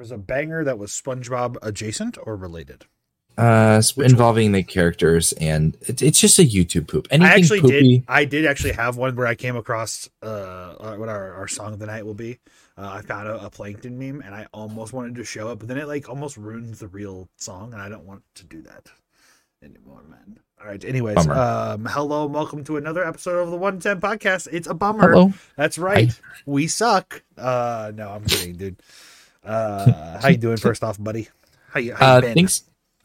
was a banger that was SpongeBob adjacent or related? Involving the characters, and it's just a YouTube poop. Anything I did actually have one where I came across what our song of the night will be. I found a Plankton meme, and I almost wanted to show it, but then it like almost ruins the real song, and I don't want to do that anymore, man. All right. Anyways, bummer. Hello, welcome to another episode of the 110 Podcast. It's a bummer. Hello. That's right. Hi. We suck. No, I'm kidding, dude. How you doing? First off, buddy. How you been?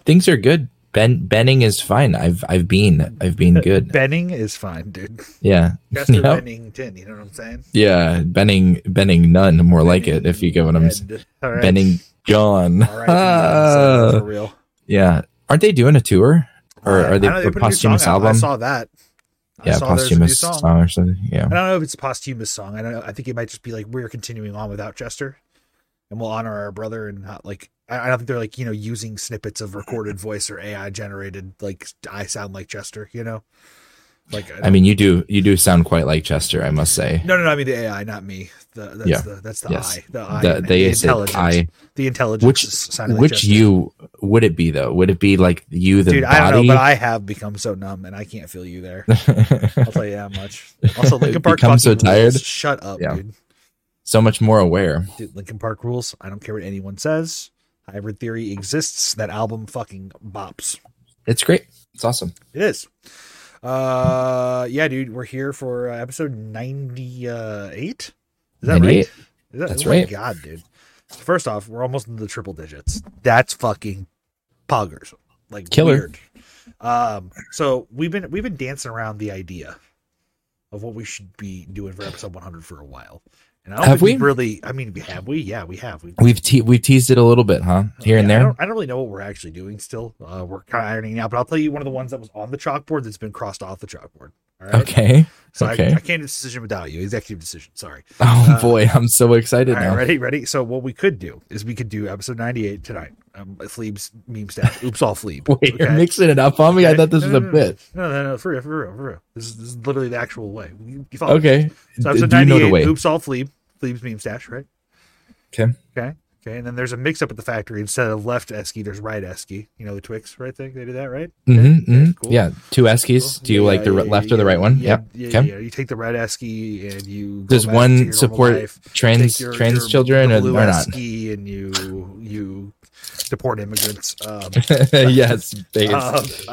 Things are good. Benning is fine. I've been good. Benning is fine, dude. Yeah. Chester Bennington, you know what I'm saying? Yeah, Benning none, more Benning, like it, if you get what I'm saying. Right. Benning John. All right. For real. Yeah. Aren't they doing a tour? Or are they a posthumous album? I saw that. Yeah, posthumous song or something. Yeah. I don't know if it's a posthumous song. I don't know. I think it might just be like we're continuing on without Chester. And we'll honor our brother and not like I don't think they're like, you know, using snippets of recorded voice or AI generated like I sound like Chester, you know? Like I mean you do sound quite like Chester, I must say. No, I mean the AI, not me. The intelligence. The intelligence. Which you would it be though? Would it be like you the Dude, body? I don't know, but I have become so numb and I can't feel you there. I'll tell you that much. Also Linkin Park fucking so tired. Rules. Shut up, dude. So much more aware. Dude, Linkin Park rules. I don't care what anyone says. Hybrid Theory exists. That album fucking bops. It's great. It's awesome. It is. Yeah, dude. We're here for episode 98. Is that 98. Right? That's right. God, dude. First off, we're almost in the triple digits. That's fucking poggers. Like killer. Weird. So we've been dancing around the idea of what we should be doing for episode 100 for a while. And I don't have we really? I mean, have we? Yeah, we have. We've teased it a little bit, huh? Here and there. I don't really know what we're actually doing still. We're kind of ironing out, but I'll tell you one of the ones that was on the chalkboard that's been crossed off the chalkboard. All right. Okay. So okay. I can't do decision without you. Executive decision. Sorry. Oh boy, I'm so excited now. All right, ready. So what we could do is we could do episode 98 tonight. Fleeb's meme staff. Oops, all Fleeb. Wait, okay? You're mixing it up on me. Okay. I thought this was a bit. No, for real. This is literally the actual way. You follow okay. Me. So episode 98. You know the oops, all Fleeb. Fleeb's meme stash, right? Okay. And then there's a mix-up at the factory. Instead of left esky, there's right esky. You know the Twix right thing. They do that, right? Mm-hmm. Yeah, cool. Yeah, two eskies. Cool. Do you like the left or the right one? Yeah. You take the right esky and you. Does one support trans children or not? And you deport immigrants. Yes, biggest.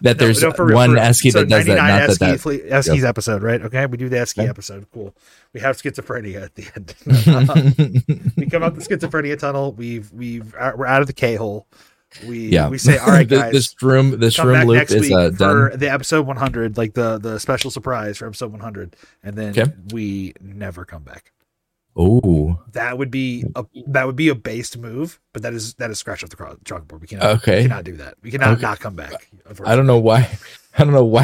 That there's one esky that does that. Not esky, that esky's yep. Episode, right? Okay, we do the esky episode. Cool. We have schizophrenia at the end. We come out the schizophrenia tunnel. We're out of the K hole. We say, all right, guys. this room loop is done for the episode 100, like the special surprise for episode 100, and then we never come back. Oh, that would be a based move, but that is scratch off the chalkboard. We cannot do that. We cannot not come back. I don't know why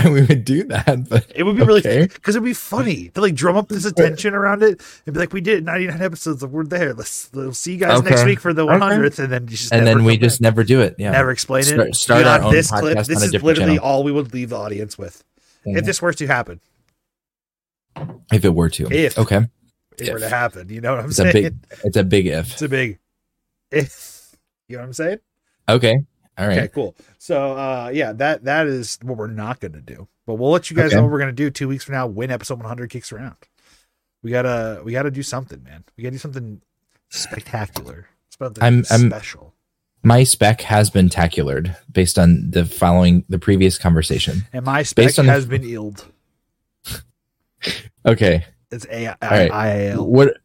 we would do that, but it would be really because it'd be funny to like drum up this attention around it and be like, we did 99 episodes. We're there. We'll see you guys next week for the 100th, and then we just never do it. Yeah, never explain it. Start our own this clip. This is literally all we would leave the audience with. Yeah. If this were to happen, if it were to happen, you know what I'm saying? It's a big if. It's a big if. You know what I'm saying? Okay. All right. Okay, cool. So, that is what we're not going to do. But we'll let you guys know what we're going to do 2 weeks from now when episode 100 kicks around. We gotta do something, man. We gotta do something spectacular. Something special. My spec has been taculared based on the previous conversation. And my spec has been illed. Okay. It's AIL. What?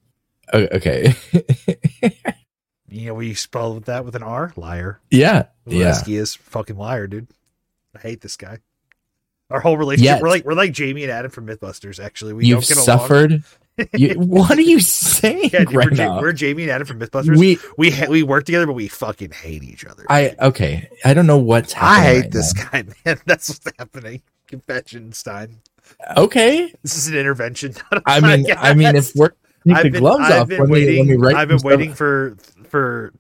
Okay. You know what you spell with that with an R? Liar. Yeah. Lesky is fucking liar, dude. I hate this guy. Our whole relationship. Yes. We're like Jamie and Adam from Mythbusters. Actually, we don't get along. Suffered. What are you saying? Yeah, dude, we're Jamie and Adam from Mythbusters. We work together, but we fucking hate each other. I don't know what's happening. I hate this guy, man. That's what's happening. Confessions time. Okay, this is an intervention. I mean, if we're take the gloves off, I've been waiting for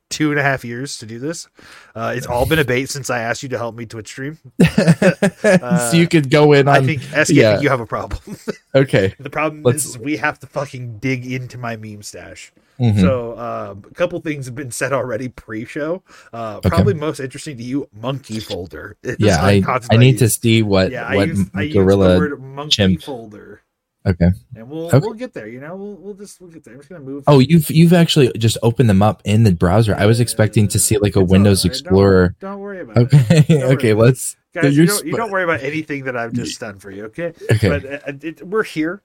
2.5 years to do this. It's all been a bait since I asked you to help me Twitch stream. So you could go in. I think you have a problem. Okay, the problem is we have to fucking dig into my meme stash. Mm-hmm. So a couple things have been said already pre-show. Probably most interesting to you, monkey folder. Yeah, I need to see what gorilla use the word monkey chimp folder. Okay, and we'll get there. You know, we'll get there. I'm just gonna move. Oh, you've actually just opened them up in the browser. Yeah, I was expecting to see like a Windows Explorer. Don't worry about it. Okay, okay, let's. Guys, you don't worry about anything that I've just done for you. Okay. But we're here.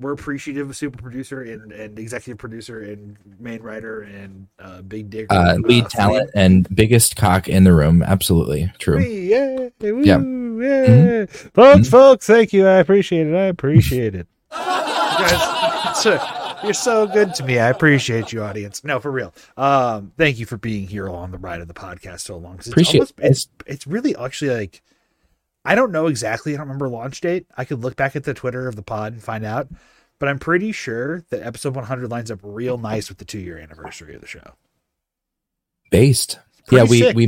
We're appreciative of super producer and executive producer and main writer and big dick. Lead talent and biggest cock in the room. Absolutely. True. Yeah. Woo, yeah. Mm-hmm. Folks, thank you. I appreciate it. Guys, you're so good to me. I appreciate you, audience. No, for real. Thank you for being here on the ride of the podcast so long. It's really actually like, I don't know exactly. I don't remember launch date. I could look back at the Twitter of the pod and find out, but I'm pretty sure that episode 100 lines up real nice with the 2-year anniversary of the show. Based. Pretty sick, we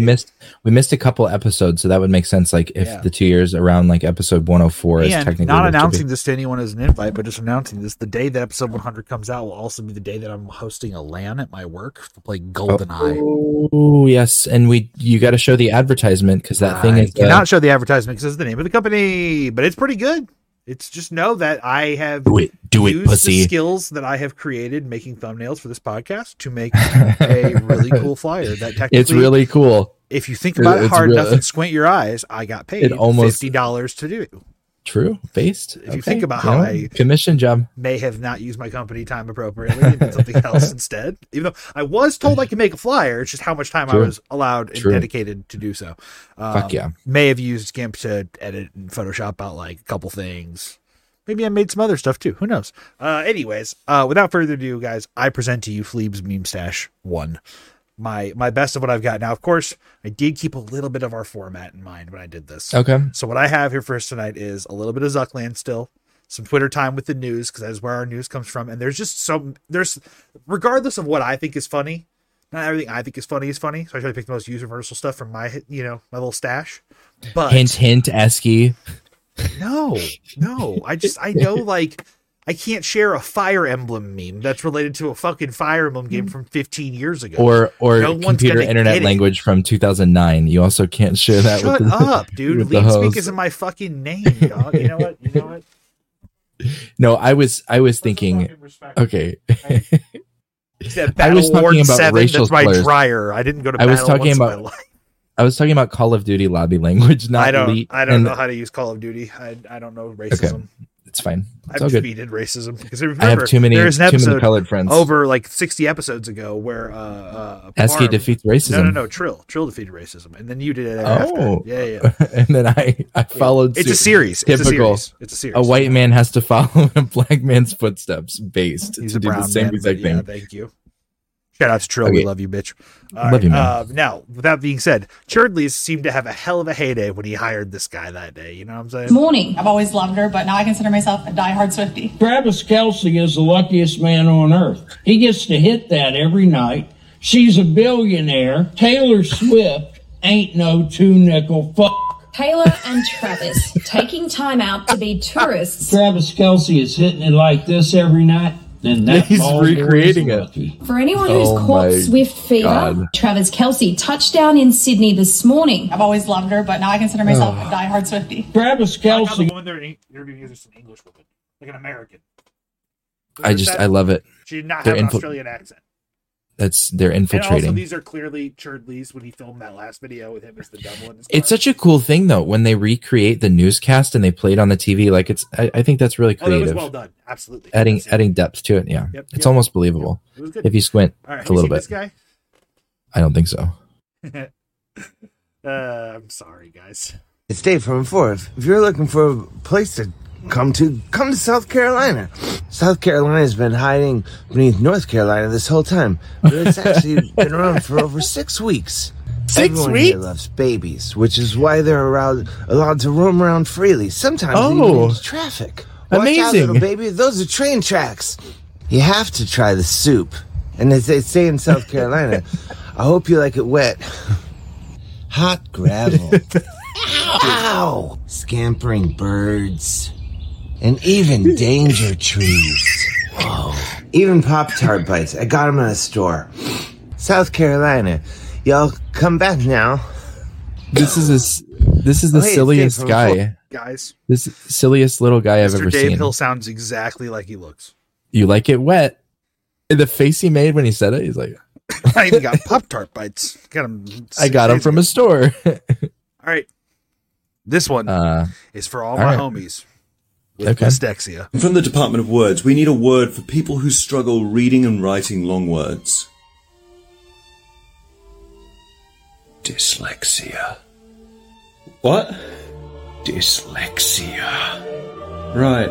missed a couple episodes, so that would make sense. Like if the 2 years around like episode 104 is technically not announcing this to anyone as an invite, but just announcing this the day that episode 100 comes out will also be the day that I'm hosting a LAN at my work to play GoldenEye. Oh yes, and you got to show the advertisement because that thing is cannot show the advertisement because it's the name of the company, but it's pretty good. It's just know that I have used the skills that I have created making thumbnails for this podcast to make a really cool flyer. That technically, it's really cool. If you think about it hard enough and squint your eyes, I got paid almost $50 to do it. True. Based. If you think about how I commission job may have not used my company time appropriately and did something else instead, even though I was told I could make a flyer, it's just how much time I was allowed and dedicated to do so. Fuck yeah. May have used GIMP to edit and Photoshop out like a couple things. Maybe I made some other stuff too. Who knows? Anyways, without further ado, guys, I present to you Fleeb's Meme Stash 1. My best of what I've got now. Of course, I did keep a little bit of our format in mind when I did this. Okay. So what I have here for us tonight is a little bit of Zuckland still, some Twitter time with the news because that is where our news comes from. And there's just regardless of what I think is funny, not everything I think is funny. So I try to pick the most universal stuff from my my little stash. But hint Esky. No. I know like. I can't share a Fire Emblem meme that's related to a fucking Fire Emblem game from 15 years ago. Or no computer internet language from 2009. You also can't share that. Shut up, dude. Leadspeak isn't my fucking name, dog. You know what? No, I was thinking. Okay. I was talking about racial slurs. That's my dryer. I didn't go to battle once in my life. I was talking about Call of Duty lobby language. I don't know how to use Call of Duty. I don't know racism. Okay. It's fine. I've defeated racism because remember, I have too many colored friends over like 60 episodes ago where Esky defeats racism. No, Trill defeated racism, and then you did it. Oh, yeah. And then I followed. It's a series. Typical. It's a series. A white man has to follow a black man's footsteps. Based. He's to a do brown the same man, exact thing. Yeah, thank you. Shout out to Trill. Okay. We love you, bitch. All right, love you, man. Now, with that being said, Churdley's seemed to have a hell of a heyday when he hired this guy that day. You know what I'm saying? Morning. I've always loved her, but now I consider myself a diehard Swiftie. Travis Kelce is the luckiest man on earth. He gets to hit that every night. She's a billionaire. Taylor Swift ain't no two-nickel fuck. Taylor and Travis taking time out to be tourists. Travis Kelce is hitting it like this every night. And he's recreating it. For anyone who's caught Swift fever, Travis Kelce touched down in Sydney this morning. I've always loved her, but now I consider myself a diehard Swiftie. Travis Kelce. The woman they're interviewing is an English woman, like an American. I love it. She did not have an Australian accent. They're infiltrating. And also, these are clearly Churdley's when he filmed that last video with him as the devil in his car. It's such a cool thing though when they recreate the newscast and they play it on the TV. Like I think that's really creative. That was well done, absolutely. Adding depth to it, yeah. Yep. It's almost believable if you squint a little bit. This guy? I don't think so. I'm sorry, guys. It's Dave from Fourth. If you're looking for a place to come to South Carolina. South Carolina has been hiding beneath North Carolina this whole time, but it's actually been around for over 6 weeks. Everyone here loves babies, which is why they're allowed to roam around freely. Sometimes even into traffic. Amazing. Watch out, little baby. Those are train tracks. You have to try the soup. And as they say in South Carolina, I hope you like it wet. Hot gravel. Ow! Scampering birds. And even danger trees. Whoa. Even Pop-Tart bites. I got them at a store. South Carolina. Y'all come back now. This is the silliest guy. Guys. This silliest little guy I've ever seen. Mr. Dave Hill sounds exactly like he looks. You like it wet. The face he made when he said it, he's like... I even got Pop-Tart bites. I got them from a store. All right. This one is for all my homies with dyslexia. From the Department of Words, we need a word for people who struggle reading and writing long words. Dyslexia. What? Dyslexia. Right.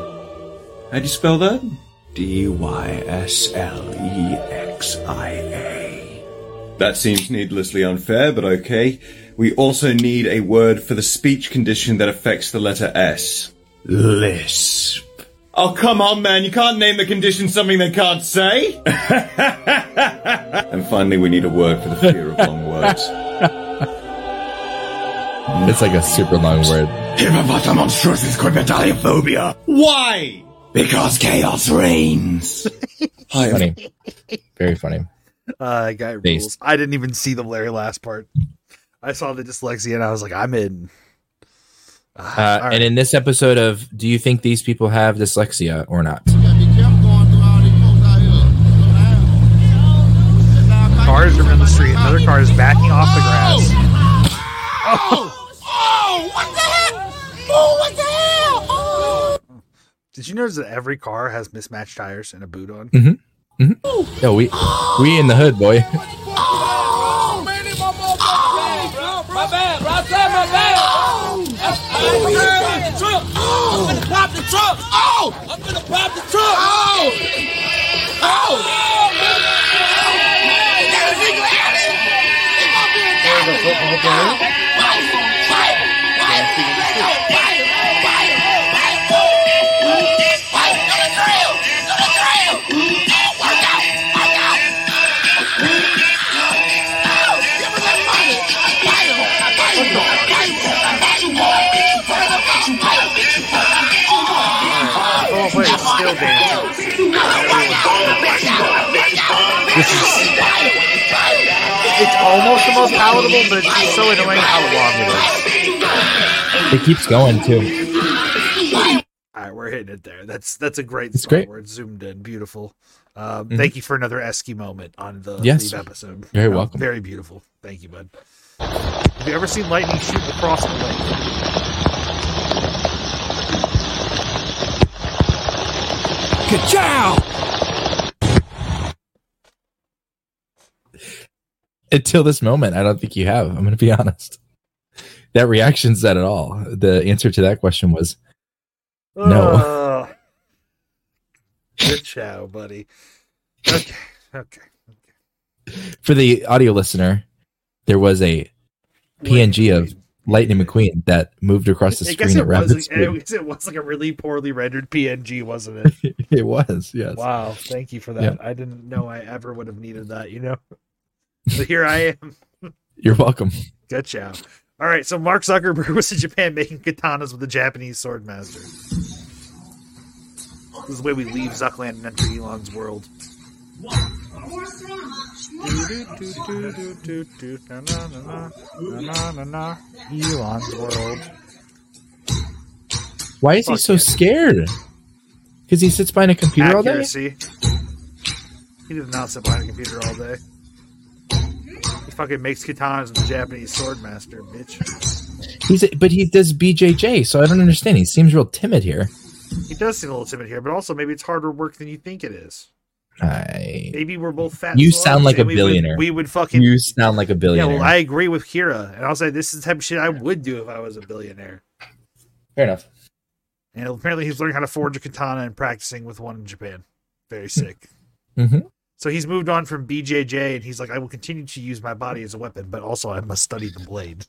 How do you spell that? D-Y-S-L-E-X-I-A. That seems needlessly unfair, but okay. We also need a word for the speech condition that affects the letter S. Lisp. Oh, come on, man. You can't name the condition something they can't say. And finally, we need a word for the fear of long words. It's like a super long word. Hippopotamonstrous is quipedaliophobia. Why? Because chaos reigns. Hi, funny. Very funny. Guy rules. I didn't even see the very last part. I saw the dyslexia and I was like, I'm in. Right. And in this episode of Do You Think These People Have Dyslexia or Not? Cars are in the street. Another car is backing off the grass. Oh, what the heck? Oh, what the hell? Oh. Did you notice that every car has mismatched tires and a boot on? Mm-hmm. Mm-hmm. No, we in the hood, boy. I'm gonna pop the trunk! Oh! It's almost the most palatable, but it's so annoying how long it is. It keeps going too. All right, we're hitting it there. That's a great song. Great. We're zoomed in, beautiful. Thank you for another Esky moment on the Leave episode. You're welcome. Very beautiful. Thank you, bud. Have you ever seen lightning shoot across the lake? Ka-chow! Until this moment, I don't think you have. I'm going to be honest. That reaction said it all. The answer to that question was no. Good chow, buddy. Okay. For the audio listener, there was a PNG of Lightning McQueen that moved across the screen at rapid speed. It was like a really poorly rendered PNG, wasn't it? It was, yes. Wow, thank you for that. Yeah. I didn't know I ever would have needed that, you know? So here I am. You're welcome. Good job. All right, so Mark Zuckerberg was in Japan making katanas with a Japanese sword master. This is the way we leave Zuckland and enter Elon's world. Elon's world. Why is he so scared? Because he sits behind a computer all day? He does not sit behind a computer all day. He fucking makes katanas with a Japanese sword master, bitch. But he does BJJ, so I don't understand. He seems real timid here. He does seem a little timid here, but also maybe it's harder work than you think it is. Maybe we're both fat. You sound like a billionaire. We would fucking. You sound like a billionaire. Yeah, well, I agree with Kira, and I'll say this is the type of shit I would do if I was a billionaire. Fair enough. And apparently, he's learning how to forge a katana and practicing with one in Japan. Very sick. Mm-hmm. So he's moved on from BJJ, and he's like, I will continue to use my body as a weapon, but also I must study the blade.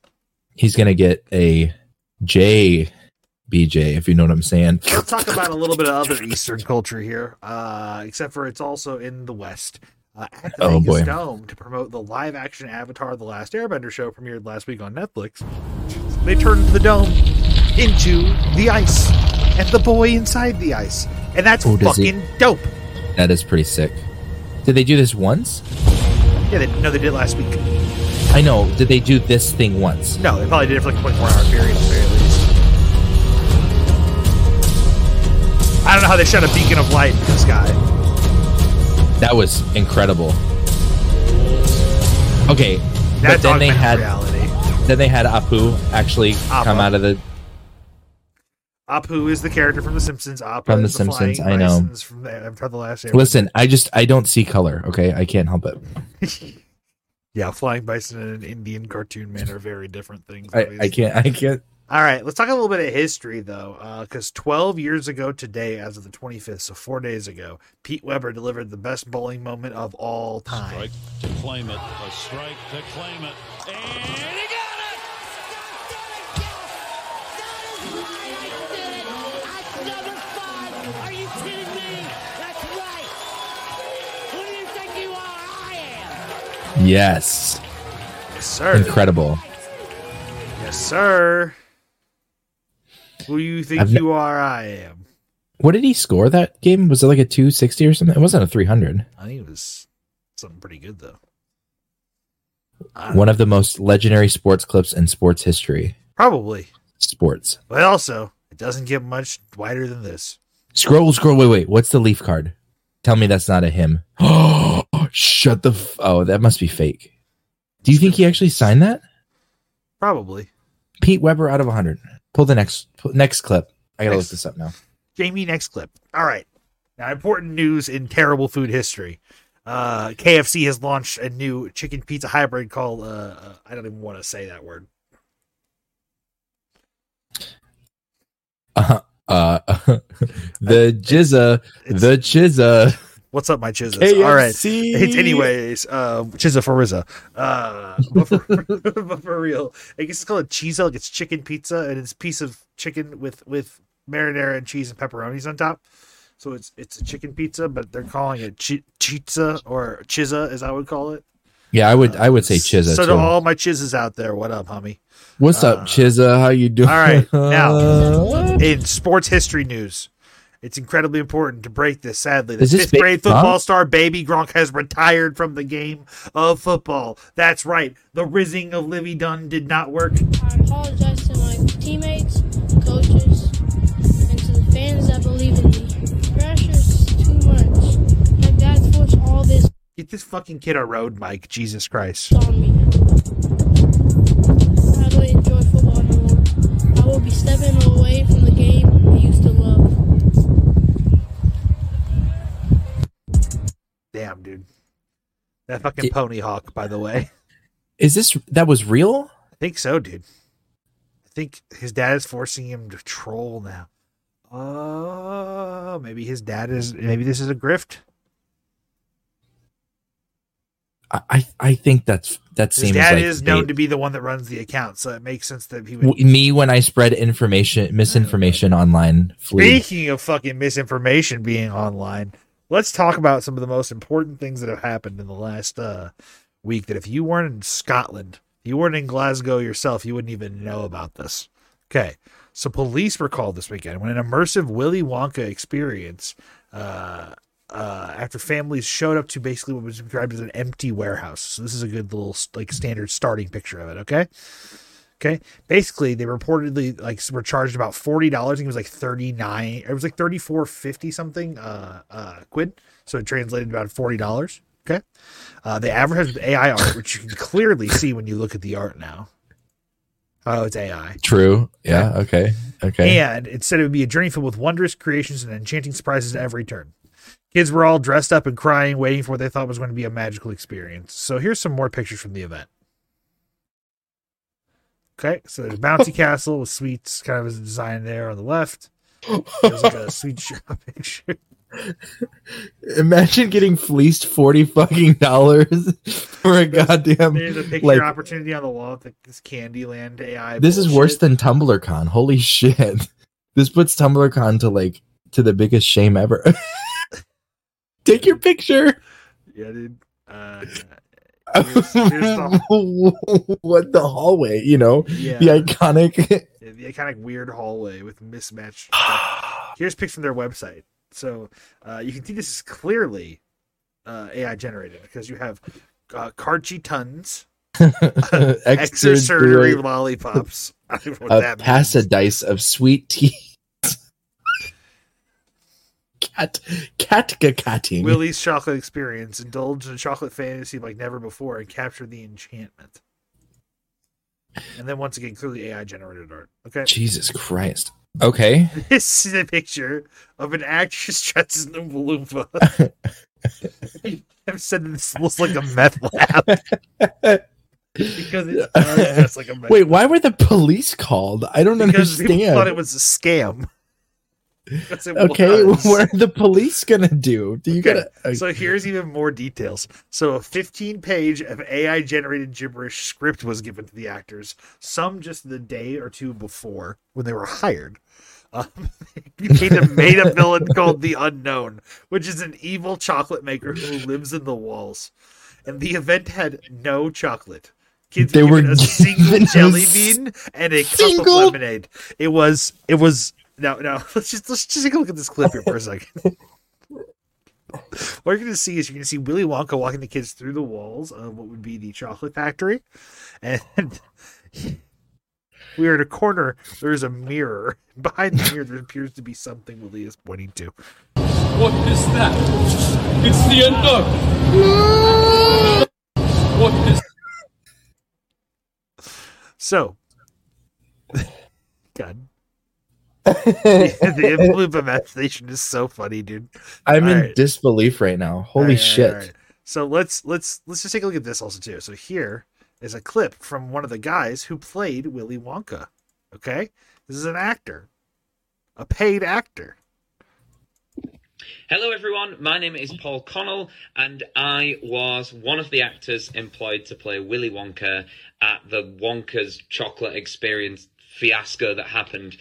He's going to get a JBJ, if you know what I'm saying. We'll talk about a little bit of other Eastern culture here, except for it's also in the West. At the Vegas Dome to promote the live-action Avatar The Last Airbender show premiered last week on Netflix. They turned the dome into the ice, and the boy inside the ice. And that's fucking dope. That is pretty sick. Did they do this once? Yeah, they did last week. I know. Did they do this thing once? No, they probably did it for like a 24-hour period, at the very least. I don't know how they shot a beacon of light in the sky. That was incredible. Okay, but then they had Apu actually come out of the... Apu is the character from The Simpsons. Apu from The Simpsons, I know. From the last year. Listen, I don't see color, okay? I can't help it. Yeah, flying bison and an Indian cartoon man are very different things. I can't. All right, let's talk a little bit of history, though, because 12 years ago today, as of the 25th, so 4 days ago, Pete Weber delivered the best bowling moment of all time. Strike to claim it. A strike to claim it. And he got it! That is right! I did it! That's number 5! Are you kidding me? That's right! Who do you think you are? I am! Yes. Yes, sir. Incredible. Yes, sir. Who do you think you are? I am. What did he score that game? Was it like a 260 or something? It wasn't a 300. I think it was something pretty good, though. One of the most legendary sports clips in sports history. Probably. Sports. But also, it doesn't get much wider than this. Scroll. Wait. What's the leaf card? Tell me that's not a hymn. Oh, shut the... Oh, that must be fake. Do you think he actually signed that? Probably. Pete Weber out of 100. Pull the next clip. I gotta look this up now. Jamie, next clip. All right. Now, important news in terrible food history. KFC has launched a new chicken pizza hybrid called... I don't even want to say that word. The Chizza. The Chizza. What's up, my Chizza? All right. It's anyways, Chizza for Rizza. But for real, I guess it's called a Chizza. Like, it's chicken pizza, and it's a piece of chicken with marinara and cheese and pepperonis on top. So it's a chicken pizza, but they're calling it Chizza or Chizza, as I would call it. Yeah, I would say Chizza. So to all my Chizzas out there, what up, homie? What's up, Chizza? How you doing? All right. Now, in sports history news. It's incredibly important to break this, sadly. The fifth-grade football star Baby Gronk has retired from the game of football. That's right. The rizzing of Livy Dunn did not work. I apologize to my teammates, coaches, and to the fans that believe in me. Pressure's too much. My dad's forced all this. Get this fucking kid a road, Mike. Jesus Christ. On me. I really enjoy football no more. I will be stepping away from the game I used to love. Damn, dude. That fucking pony hawk, by the way. Is this... That was real? I think so, dude. I think his dad is forcing him to troll now. Oh, maybe his dad is... Maybe this is a grift. I think that seems like... His dad is known to be the one that runs the account, so it makes sense that he would... Me, when I spread misinformation online. Speaking of fucking misinformation being online... Let's talk about some of the most important things that have happened in the last week that if you weren't in Scotland, you weren't in Glasgow yourself, you wouldn't even know about this. Okay, so police were called this weekend when an immersive Willy Wonka experience after families showed up to basically what was described as an empty warehouse. So this is a good little like standard starting picture of it, okay? Okay. Basically, they reportedly were charged about $40. It was like $39. It was like $34.50 something quid. So it translated about $40. Okay. They advertised with AI art, which you can clearly see when you look at the art now. Oh, it's AI. True. Yeah. Okay. And it said it would be a journey filled with wondrous creations and enchanting surprises at every turn. Kids were all dressed up and crying, waiting for what they thought was going to be a magical experience. So here's some more pictures from the event. Okay, so there's a bouncy castle with sweets kind of as a design there on the left. There's like a sweet shop picture. Imagine getting fleeced $40 for a goddamn... There's a picture opportunity on the wall with this Candyland AI. This bullshit is worse than TumblrCon. Holy shit. This puts TumblrCon to the biggest shame ever. Take your picture. Yeah, dude. What the hallway, you know? Yeah. The iconic weird hallway with mismatched stuff. Here's pics from their website. So you can see this is clearly AI generated because you have Karchi tons, extra surgery lollipops, I don't know what that means. Pass a dice of sweet tea. Catting. Willie's chocolate experience. Indulge in chocolate fantasy like never before and capture the enchantment. And then once again, clearly AI generated art. Okay. Jesus Christ. Okay. This is a picture of an actress dressed in Oompa Loompa. I've said this looks like a meth lab. Because it does dress like a meth lab. Wait, why were the police called? I don't understand. Because people thought it was a scam. Okay, what are the police gonna do? So here's even more details. So a 15-page of AI-generated gibberish script was given to the actors. Some just the day or two before when they were hired. You became a made-up villain called the Unknown, which is an evil chocolate maker who lives in the walls. And the event had no chocolate. Kids were given a single jelly bean and a cup of lemonade. It was. No. Let's just take a look at this clip here for a second. What you're going to see is Willy Wonka walking the kids through the walls of what would be the chocolate factory, and we are in a corner. There's a mirror. Behind the mirror, there appears to be something Willy is pointing to. What is that? It's the Unknown. What is? So, God. The Oompa Loompa station is so funny, dude. I'm in disbelief right now. Holy shit! Right. So let's just take a look at this also too. So here is a clip from one of the guys who played Willy Wonka. Okay, this is an actor, a paid actor. Hello everyone, my name is Paul Connell and I was one of the actors employed to play Willy Wonka at the Wonka's Chocolate Experience fiasco that happened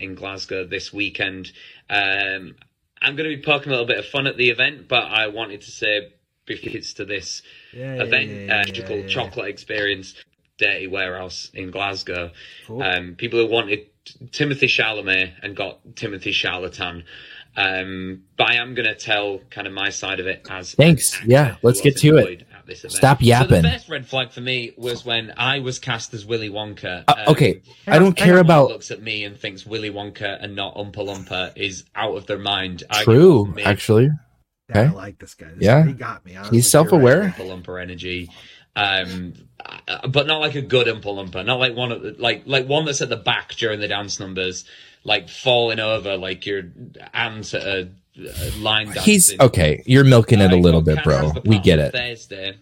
in Glasgow this weekend. I'm going to be poking a little bit of fun at the event, but I wanted to say because to this event, chocolate experience, dirty warehouse in Glasgow. Cool. People who wanted Timothée Chalamet and got Timothée Charlatan. But I am going to tell kind of my side of it as thanks. Yeah, let's get to it. Stop yapping. So the best red flag for me was when I was cast as Willy Wonka. Okay, I don't care about. Looks at me and thinks Willy Wonka and not Oompa Loompa is out of their mind. True, actually. Okay. Yeah, I like this guy. He got me. Honestly, he's self-aware. Oompa Loompa energy, but not like a good Oompa Loompa. Not like one of the, like one that's at the back during the dance numbers, like falling over, like your aunt at a. Line dancing. He's okay. You're milking it a little bit, bro. We get it. Thursday,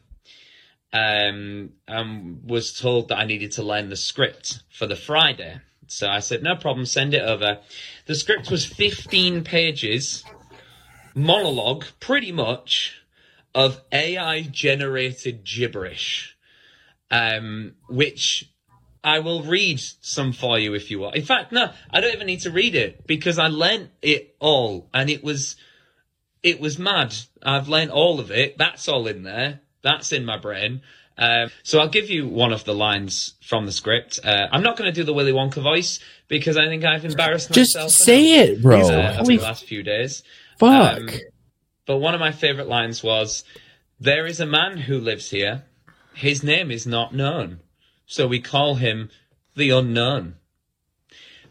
was told that I needed to learn the script for the Friday, so I said no problem. Send it over. The script was 15 pages, monologue, pretty much, of AI generated gibberish, which. I will read some for you if you want. In fact, no, I don't even need to read it because I learnt it all and it was mad. I've learnt all of it. That's all in there. That's in my brain. So I'll give you one of the lines from the script. I'm not going to do the Willy Wonka voice because I think I've embarrassed myself. Just say it, bro. Over the last few days. Fuck. But one of my favourite lines was, there is a man who lives here. His name is not known. So we call him the Unknown.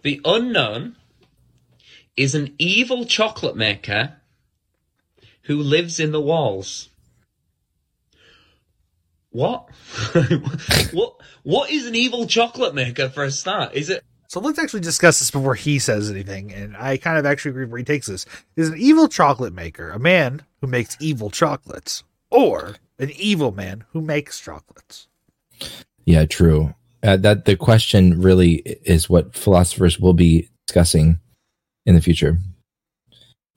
The Unknown is an evil chocolate maker who lives in the walls. What? What is an evil chocolate maker for a start? Is it? So let's actually discuss this before he says anything, and I kind of actually agree where he takes this. Is an evil chocolate maker a man who makes evil chocolates, or an evil man who makes chocolates? Yeah, true. That the question really is what philosophers will be discussing in the future.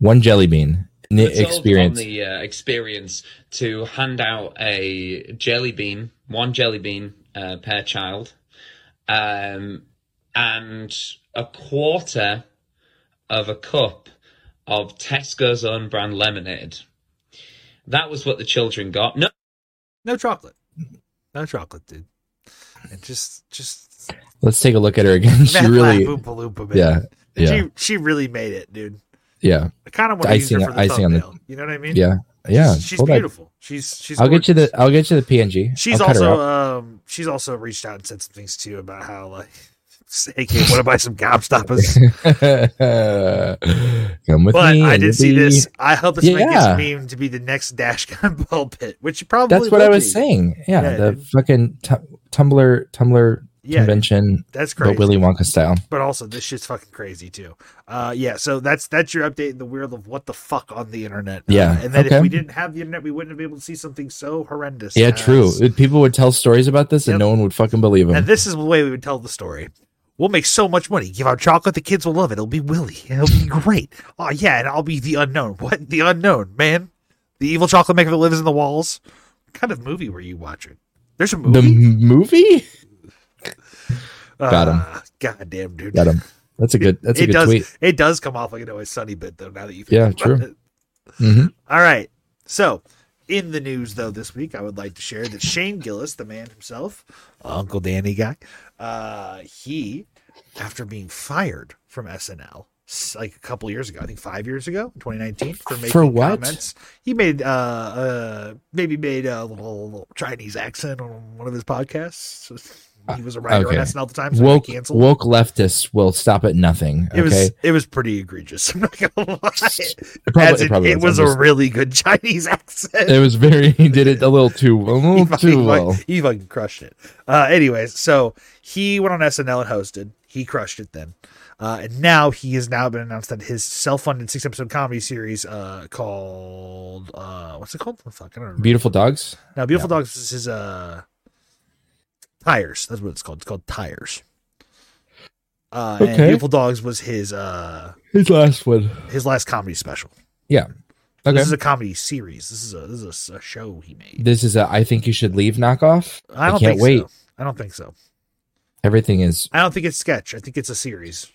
One jelly bean. Experience to hand out a jelly bean, one jelly bean per child, and a quarter of a cup of Tesco's own brand lemonade. That was what the children got. No chocolate. No chocolate, dude. And just let's take a look at her again. She really, Oompa Loompa, yeah. She really made it, dude. Yeah. I kind of want to use her for the icing thumbnail. On the, you know what I mean? Yeah. Yeah. She's beautiful. She's I'll get you the PNG. She's also reached out and said some things too about how like hey, kid, want to buy some Gobstoppers? Come with me. I did see this. I hope this makes this meme to be the next Dashcon pulpit, which you probably that's what I was saying. Yeah, yeah the fucking Tumblr convention. That's crazy. But Willy Wonka style. But also, this shit's fucking crazy too. Yeah. So that's your update in the world of what the fuck on the internet. Yeah. And then if we didn't have the internet, we wouldn't have been able to see something so horrendous. Yeah, true. People would tell stories about this, and no one would fucking believe them. And this is the way we would tell the story. We'll make so much money. Give out chocolate. The kids will love it. It'll be Willy. It'll be great. Oh, yeah. And I'll be the unknown. What? The unknown, man. The evil chocolate maker that lives in the walls. What kind of movie were you watching? There's a movie. The movie? Got him. Goddamn, dude. Got him. That's a good tweet. It does come off like an Always Sunny bit, though, now that you think about it. Mm-hmm. All right. So, in the news, though, this week, I would like to share that Shane Gillis, the man himself, Uncle Danny guy, he... after being fired from SNL like a couple years ago, I think 5 years ago, 2019, for making comments. He made a little Chinese accent on one of his podcasts. So he was a writer on SNL at the time. So woke leftists will stop at nothing. Okay? It was pretty egregious. I'm not gonna lie. It was a really good Chinese accent. It was very. He did it a little too well. He fucking crushed it. Anyways, so he went on SNL and hosted. He crushed it then. And now he has now been announced that his self-funded 6-episode comedy series called... what's it called? Oh, fuck, I don't remember. Beautiful Dogs? No, Beautiful Dogs is his... Tires. That's what it's called. It's called Tires. And Beautiful Dogs was his... his last one. His last comedy special. Yeah. Okay. This is a comedy series. This is a show he made. This is a I Think You Should Leave knockoff? I can't wait. I don't think so. Everything is. I don't think it's sketch. I think it's a series.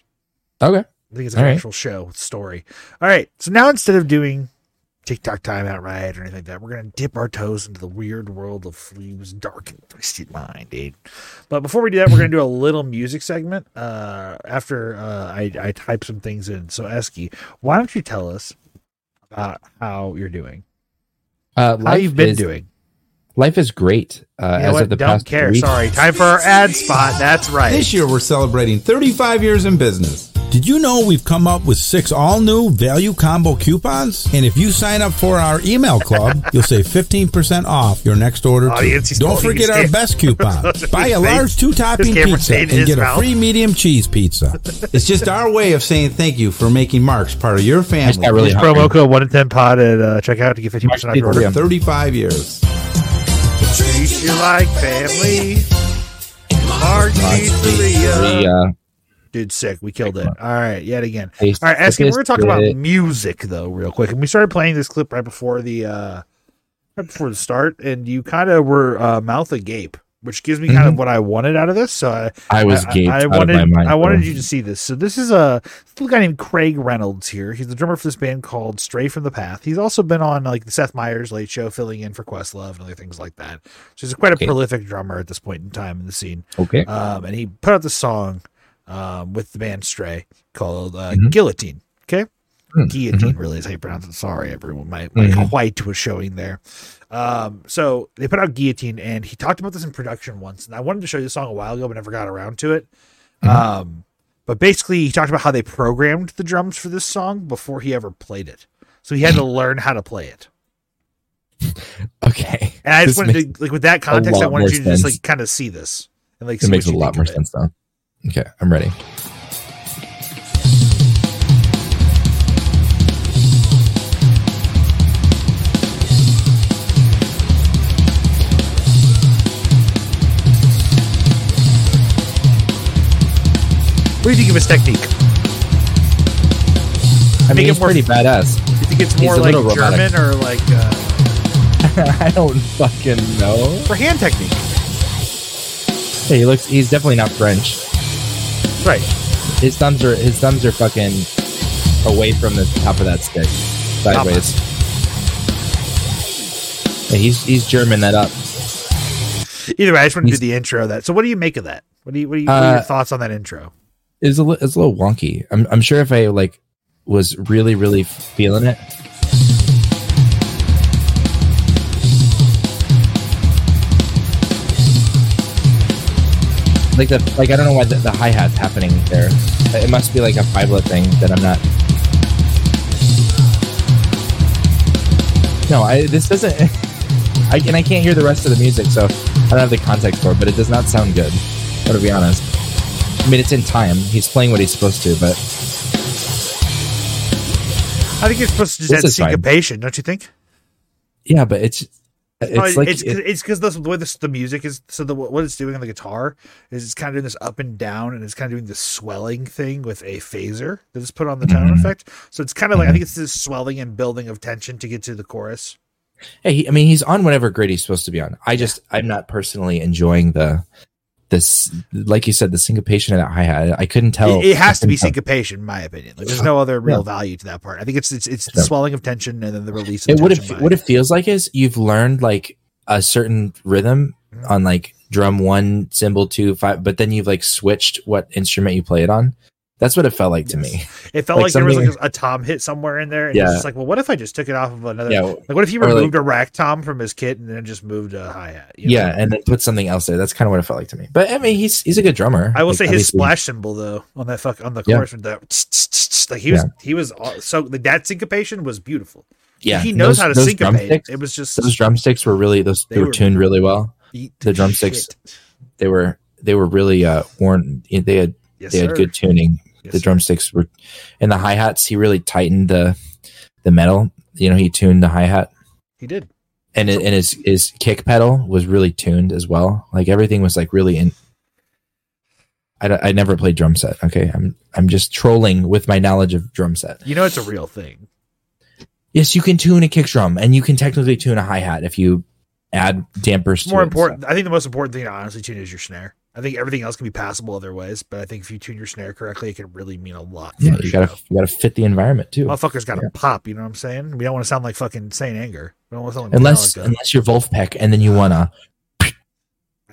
Okay. I think it's an actual show story. All right. So now instead of doing TikTok time outright or anything like that, we're gonna dip our toes into the weird world of Fleab's dark and twisted mind, dude. But before we do that, we're gonna do a little music segment. After I type some things in. So Esky, why don't you tell us about how you're doing? How you've been doing. Life is great. Time for our ad spot. That's right. This year, we're celebrating 35 years in business. Did you know we've come up with 6 all-new value combo coupons? And if you sign up for our email club, you'll save 15% off your next order. Don't forget our best coupon. Buy a large 2-topping pizza and get a free medium cheese pizza. It's just our way of saying thank you for making Mark's part of your family. Use promo code 110pod at checkout to get 15% off your order. 35 years. Treat you like family. Margarita. Dude, sick. We killed it. All right, yet again. All right, Esky, we're going to talk about music, though, real quick. And we started playing this clip right before the start, and you kind of were mouth agape, which gives me kind of what I wanted out of this. So I was gaped out of my mind. I wanted you to see this. So this is a guy named Craig Reynolds here. He's the drummer for this band called Stray from the Path. He's also been on like the Seth Meyers Late Show, filling in for Questlove and other things like that. So he's quite a prolific drummer at this point in time in the scene. Okay. And he put out the song with the band Stray called Guillotine. Okay. Guillotine really is how you pronounce it. Sorry, everyone. My white was showing there. So they put out Guillotine, and he talked about this in production once. And I wanted to show you the song a while ago, but never got around to it. But basically, he talked about how they programmed the drums for this song before he ever played it. So he had to learn how to play it. Okay. And I just wanted to, like, with that context, I wanted you to just like kind of see this and like. It makes a lot more sense now. Okay, I'm ready. What do you think of his technique? I mean, it's pretty badass. Do you think it's more like German or like... I don't fucking know. For hand technique. Hey, he's definitely not French. Right. His thumbs are fucking away from the top of that stick. Sideways. Hey, he's German that up. Either way, I just want to do the intro of that. So what do you make of that? What are your thoughts on that intro? It's a little wonky. I'm sure if I like was really, really feeling it. Like the, like I don't know why the hi-hat's happening there. It must be like a vibla thing that I'm not. No, this doesn't. I can't hear the rest of the music, so I don't have the context for it. But it does not sound good. I gotta be honest. I mean, it's in time. He's playing what he's supposed to, but I think you're supposed to just have syncopation, don't you think? Yeah, but it's because the way the music is. So what it's doing on the guitar is it's kind of doing this up and down, and it's kind of doing this swelling thing with a phaser that is put on the tone effect. So it's kind of like I think it's this swelling and building of tension to get to the chorus. Hey, he's on whatever grade he's supposed to be on. I'm not personally enjoying this, like you said, the syncopation of that hi-hat. I couldn't tell. It has to be syncopation, in my opinion. Like, there's no other real value to that part. I think it's the swelling of tension and then the release of tension. What it feels like is you've learned like a certain rhythm on like drum 1, cymbal 2, 5, but then you've like switched what instrument you play it on. That's what it felt like to me. It felt like there was like a tom hit somewhere in there. And it's just like, well, what if I just took it off of another? Yeah, like, what if he removed a rack tom from his kit and then just moved a hi-hat? Yeah, and then put something else there. That's kind of what it felt like to me. But I mean, he's a good drummer. I will say his splash cymbal though on that on the chorus with that, like he was so that syncopation was beautiful. Yeah, he knows how to syncopate. It was just those drumsticks were really they were tuned really well. The drumsticks, they were really worn. They had good tuning. The drumsticks were, and the hi-hats, he really tightened the metal. You know, he tuned the hi-hat. He did. And his kick pedal was really tuned as well. Like everything was like really in. I never played drum set. Okay. I'm just trolling with my knowledge of drum set. You know, it's a real thing. Yes. You can tune a kick drum and you can technically tune a hi-hat if you add dampers. More important. I think the most important thing to honestly tune is your snare. I think everything else can be passable other ways, but I think if you tune your snare correctly, it can really mean a lot. Yeah, you gotta fit the environment too. Motherfuckers gotta pop, you know what I'm saying? We don't want to sound like fucking Saint Anger. We don't want to sound like unless you're Wolfpack, and then you wanna. I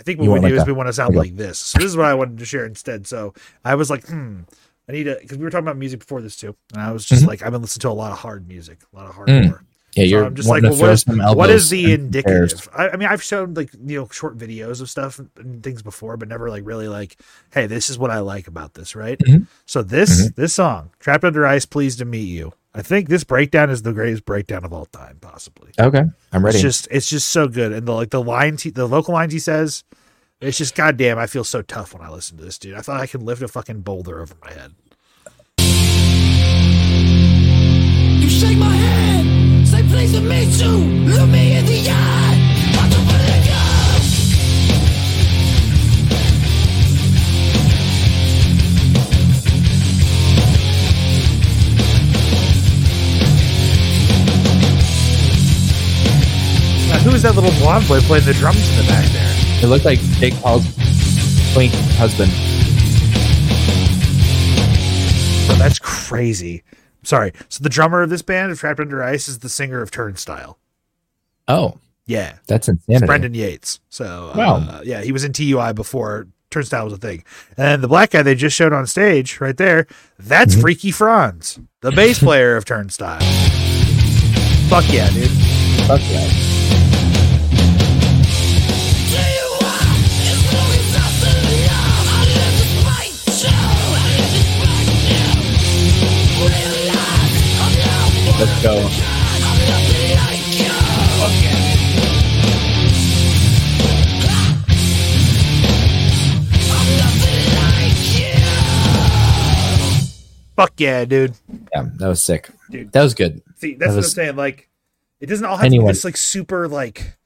think what we do is we want to sound like this. So this is what I wanted to share instead. So I was like, I need to, because we were talking about music before this too, and I was just like, I've been listening to a lot of hard music, a lot of hardcore. Yeah, you're so I'm just like, well, what is the indicative? I mean, I've shown like, you know, short videos of stuff and things before, but never like really like, hey, this is what I like about this, right? So this song, Trapped Under Ice, Pleased to Meet You. I think this breakdown is the greatest breakdown of all time, possibly. Okay, I'm ready. It's just so good, and the lines, the vocal lines he says, it's just goddamn. I feel so tough when I listen to this dude. I thought I could lift a fucking boulder over my head. You shake my head. Say please to meet you, look me in the eye. I don't want to go. Now, who is that little blonde boy playing the drums in the back there? It looked like Jake Paul's twink husband. Bro, that's crazy. Sorry. So the drummer of this band of Trapped Under Ice is the singer of Turnstile. Oh, yeah, that's insanity. It's Brendan Yates. So wow. Yeah, he was in TUI before Turnstile was a thing. And the black guy they just showed on stage right there, that's Freaky Franz, the bass player of Turnstile. Fuck yeah, dude. Fuck yeah. Let's go. Fuck yeah, dude. Yeah, that was sick. Dude. That was good. See, that's what I'm saying. Like, it doesn't all have to be this, like, super, like...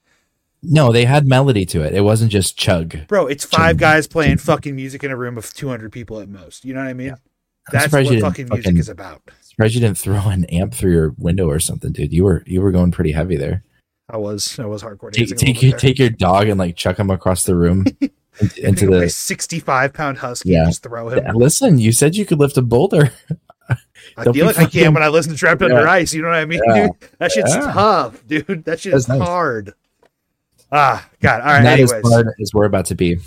No, they had melody to it. It wasn't just chug. Bro, it's five guys playing fucking music in a room of 200 people at most. You know what I mean? Yeah. That's what fucking music is about. Surprised you didn't throw an amp through your window or something, dude. You were going pretty heavy there. I was hardcore. Take your dog and like chuck him across the room into the 65-pound husky. Yeah. And just throw him. Yeah, listen, you said you could lift a boulder. I feel like I can when I listen to Trapped Under Ice. You know what I mean, dude? That shit's tough, dude. That shit is hard. Nice. Ah, God. All right. Not anyways, as hard as we're about to be.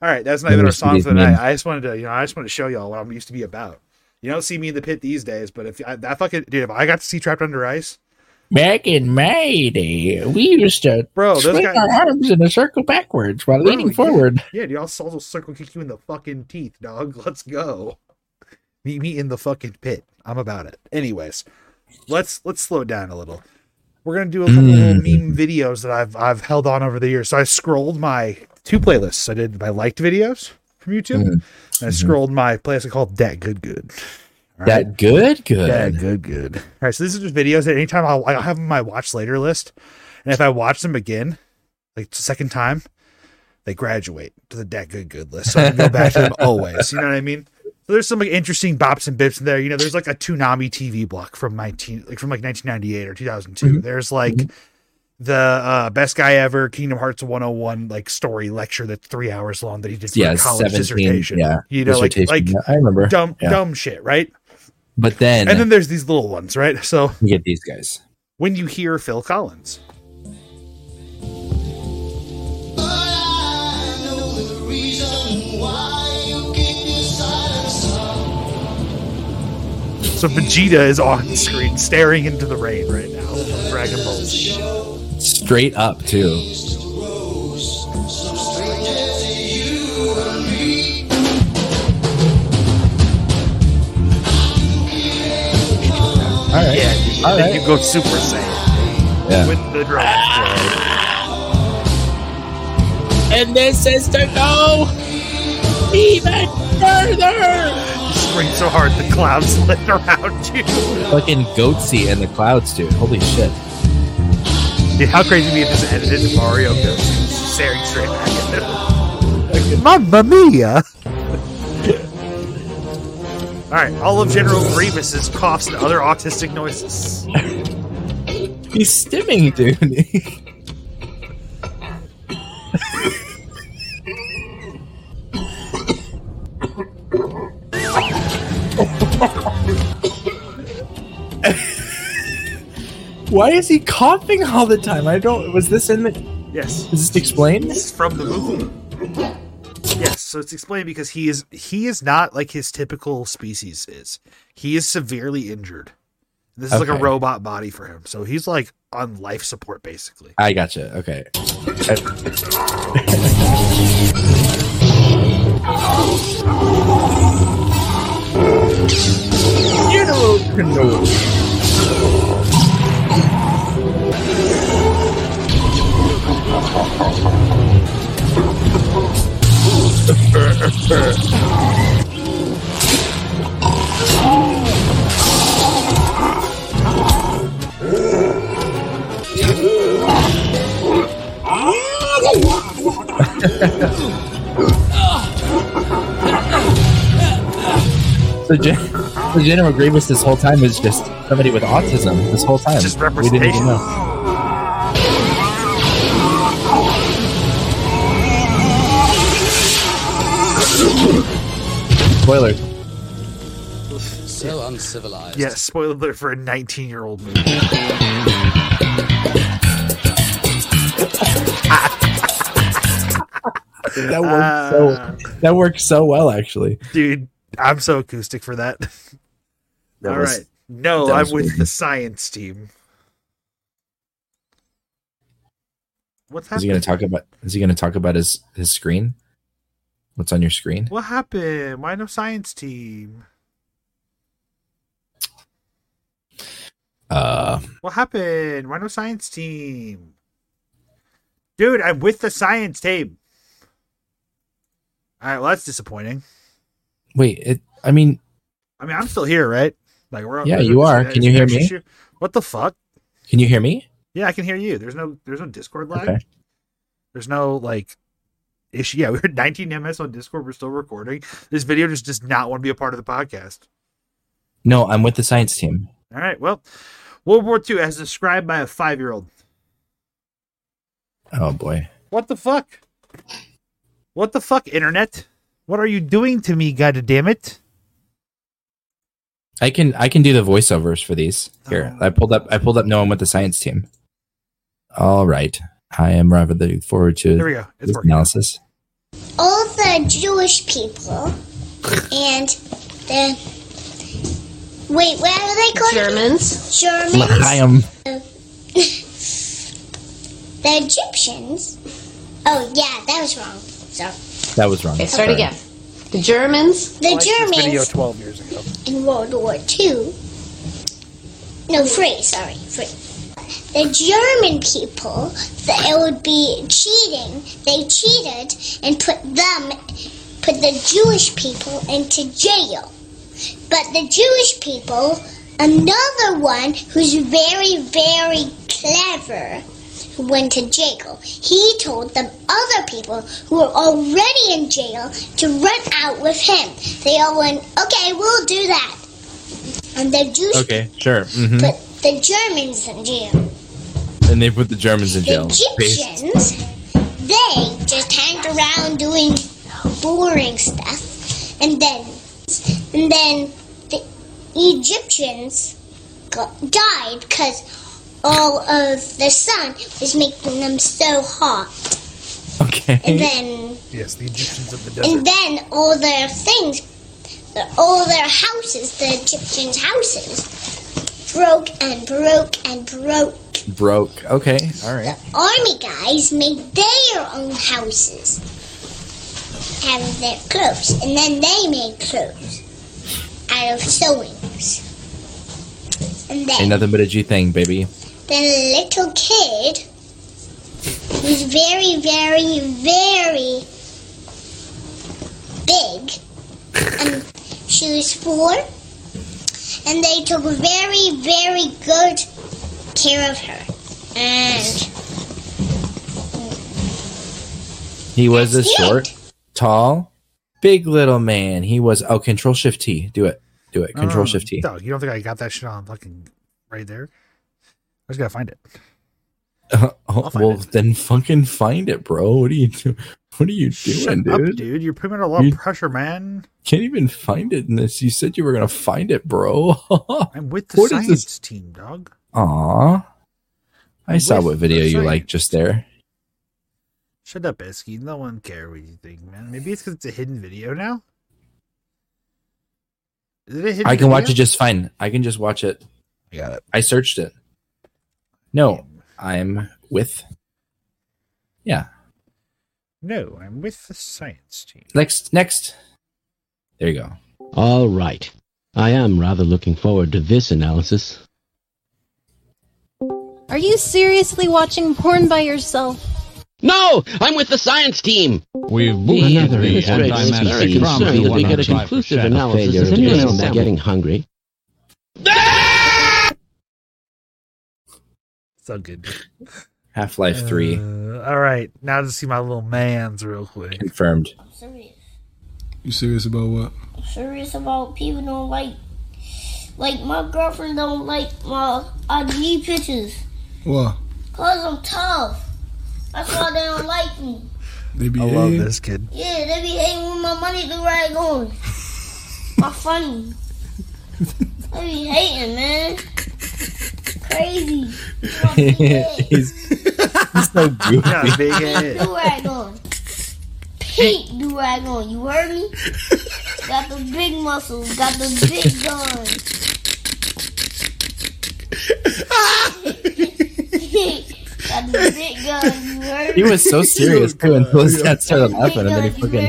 All right, that's not even our song for the night. I just wanted to show y'all what I'm used to be about. You don't see me in the pit these days, but if I got to see Trapped Under Ice. Back in my day, we used to swing our arms in a circle backwards while leaning forward. Yeah, dude, I'll circle kick you in the fucking teeth, dog. Let's go. Meet me in the fucking pit. I'm about it. Anyways, let's slow it down a little. We're gonna do a couple little meme videos that I've held on over the years. So I scrolled my two playlists. I did my liked videos from YouTube, and I scrolled my playlist called That Good Good. Right. That good. All right, so this is just videos that anytime I'll have them on my watch later list, and if I watch them again, like the second time, they graduate to the That Good Good list. So I can go back to them always. You know what I mean? So there's some like interesting bops and bips in there. You know, there's like a Toonami TV block from 1998 or 2002. Mm-hmm. There's like the best guy ever Kingdom Hearts 101 like story lecture that's 3 hours long that he did for a college dissertation. Yeah, you know, I remember dumb shit, right? But then, and then there's these little ones, right? So you get these guys when you hear Phil Collins. But I know the reason why you keep your silence up. So Vegeta is on screen staring into the rain right now from Dragon Ball Z. Straight up too. All right. Yeah, dude. All then right. You go Super Saiyan with the drums. And this is to go even further. You spring so hard the clouds lift around you. Fucking Goatsy and the clouds, dude. Holy shit. Dude, how crazy would be if this edited to Mario Goatsy staring straight back at him. Mamma mia! All right, all of General Grievous's coughs and other autistic noises. He's stimming, dude. Why is he coughing all the time? Was this in the... Yes. Is this explained? This is from the movie. Yes, so it's explained because he is not like his typical species is. He is severely injured. This is like a robot body for him. So he's like on life support basically. I gotcha. Okay. You know. So General Grievous this whole time is just somebody with autism this whole time. It's just representation. We didn't even know. Spoiler. So uncivilized. Yes, spoiler for a 19-year-old movie. That works so well, actually. Dude, I'm so acoustic for that. All right. No, I'm with the science team. What's happening? Is he going to talk about his screen? What's on your screen? What happened? Why no science team? What happened? Why no science team? Dude, I'm with the science team. All right, well, that's disappointing. Wait, I mean, I'm still here, right? Like, we're on. Yeah, you are. Can you hear me? Issue. What the fuck? Can you hear me? Yeah, I can hear you. There's no Discord lag. Okay. There's no like. Issue. Yeah, we were 19 MS on Discord. We're still recording. This video just does not want to be a part of the podcast. No, I'm with the science team. All right. Well, World War II as described by a 5-year-old. Oh, boy. What the fuck? What the fuck, Internet? What are you doing to me, goddammit? I can do the voiceovers for these. Here, oh. I pulled up No, I'm with the science team. All right. I am rather looking forward to this analysis. All the Jewish people and the Wait, what are they called? Germans. Germans. L'chaim. The Egyptians. Oh, yeah, that was wrong. So. That was wrong. Okay, start again. The Germans. The Germans. This video 12 years ago. In World War II. No, free. The German people, it would be cheating. They cheated and put the Jewish people into jail. But the Jewish people, another one who's very, very clever, who went to jail. He told the other people who were already in jail to run out with him. They all went, okay, we'll do that. And the Jewish people put the Germans in jail. And they put the Germans in jail. The Egyptians, they just hanged around doing boring stuff. And then the Egyptians died because all of the sun was making them so hot. Okay. And then... Yes, the Egyptians of the desert. And then all their things, all their houses, the Egyptians' houses, broke. Broke. Okay, all right. The army guys made their own houses. Have their clothes, and then they made clothes out of sewings. And then ain't nothing but a G thing, baby. The little kid was very, very, very big. She was 4, and they took very, very good care of her. And he was a short, tall, big little man. He was... Oh, Control-Shift-T. Do it. Control-Shift-T. No, you don't think I got that shit on fucking right there? I just gotta find it. Then fucking find it, bro. What are you doing? What are you doing, dude? Shut up, dude. You're putting me under a lot of pressure, man. Can't even find it in this. You said you were gonna find it, bro. I'm with the science team, dog. Aw. I saw what video you liked just there. Shut up, Esky. No one cares what you think, man. Maybe it's because it's a hidden video now. Is it a hidden video? Watch it just fine. I can just watch it. I got it. I searched it. No, I'm with... Yeah. No, I'm with the science team. Next. There you go. All right. I am rather looking forward to this analysis. Are you seriously watching porn by yourself? No! I'm with the science team! We've moved another anti-matter from that we get a conclusive analysis. Is anyone else getting hungry? So good. Half-Life 3. Alright, now to see my little man's real quick. Confirmed. I'm serious. You serious about what? I'm serious about people don't like my girlfriend don't like my IG pictures. Why? Cause I'm tough. That's why they don't like me. I love this kid. Yeah, they be hating with my money through where I going. My funny. They be hating, man. Crazy. He's so goofy. Yeah, big head. Do where I going. Pete, do where I going. You heard me? Got the big muscles. Got the big guns. He was so serious too until his dad started laughing and then he fucking...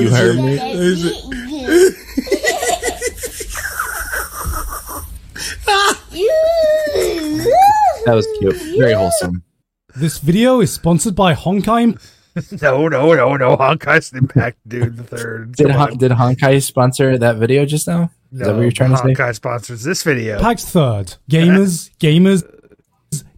You heard me? That was cute. Very wholesome. This video is sponsored by Honkai. No. Honkai's Impact, dude. The third. Did Honkai sponsor that video just now? No, is that what you're trying to say? Honkai sponsors this video. Pax third. Gamers.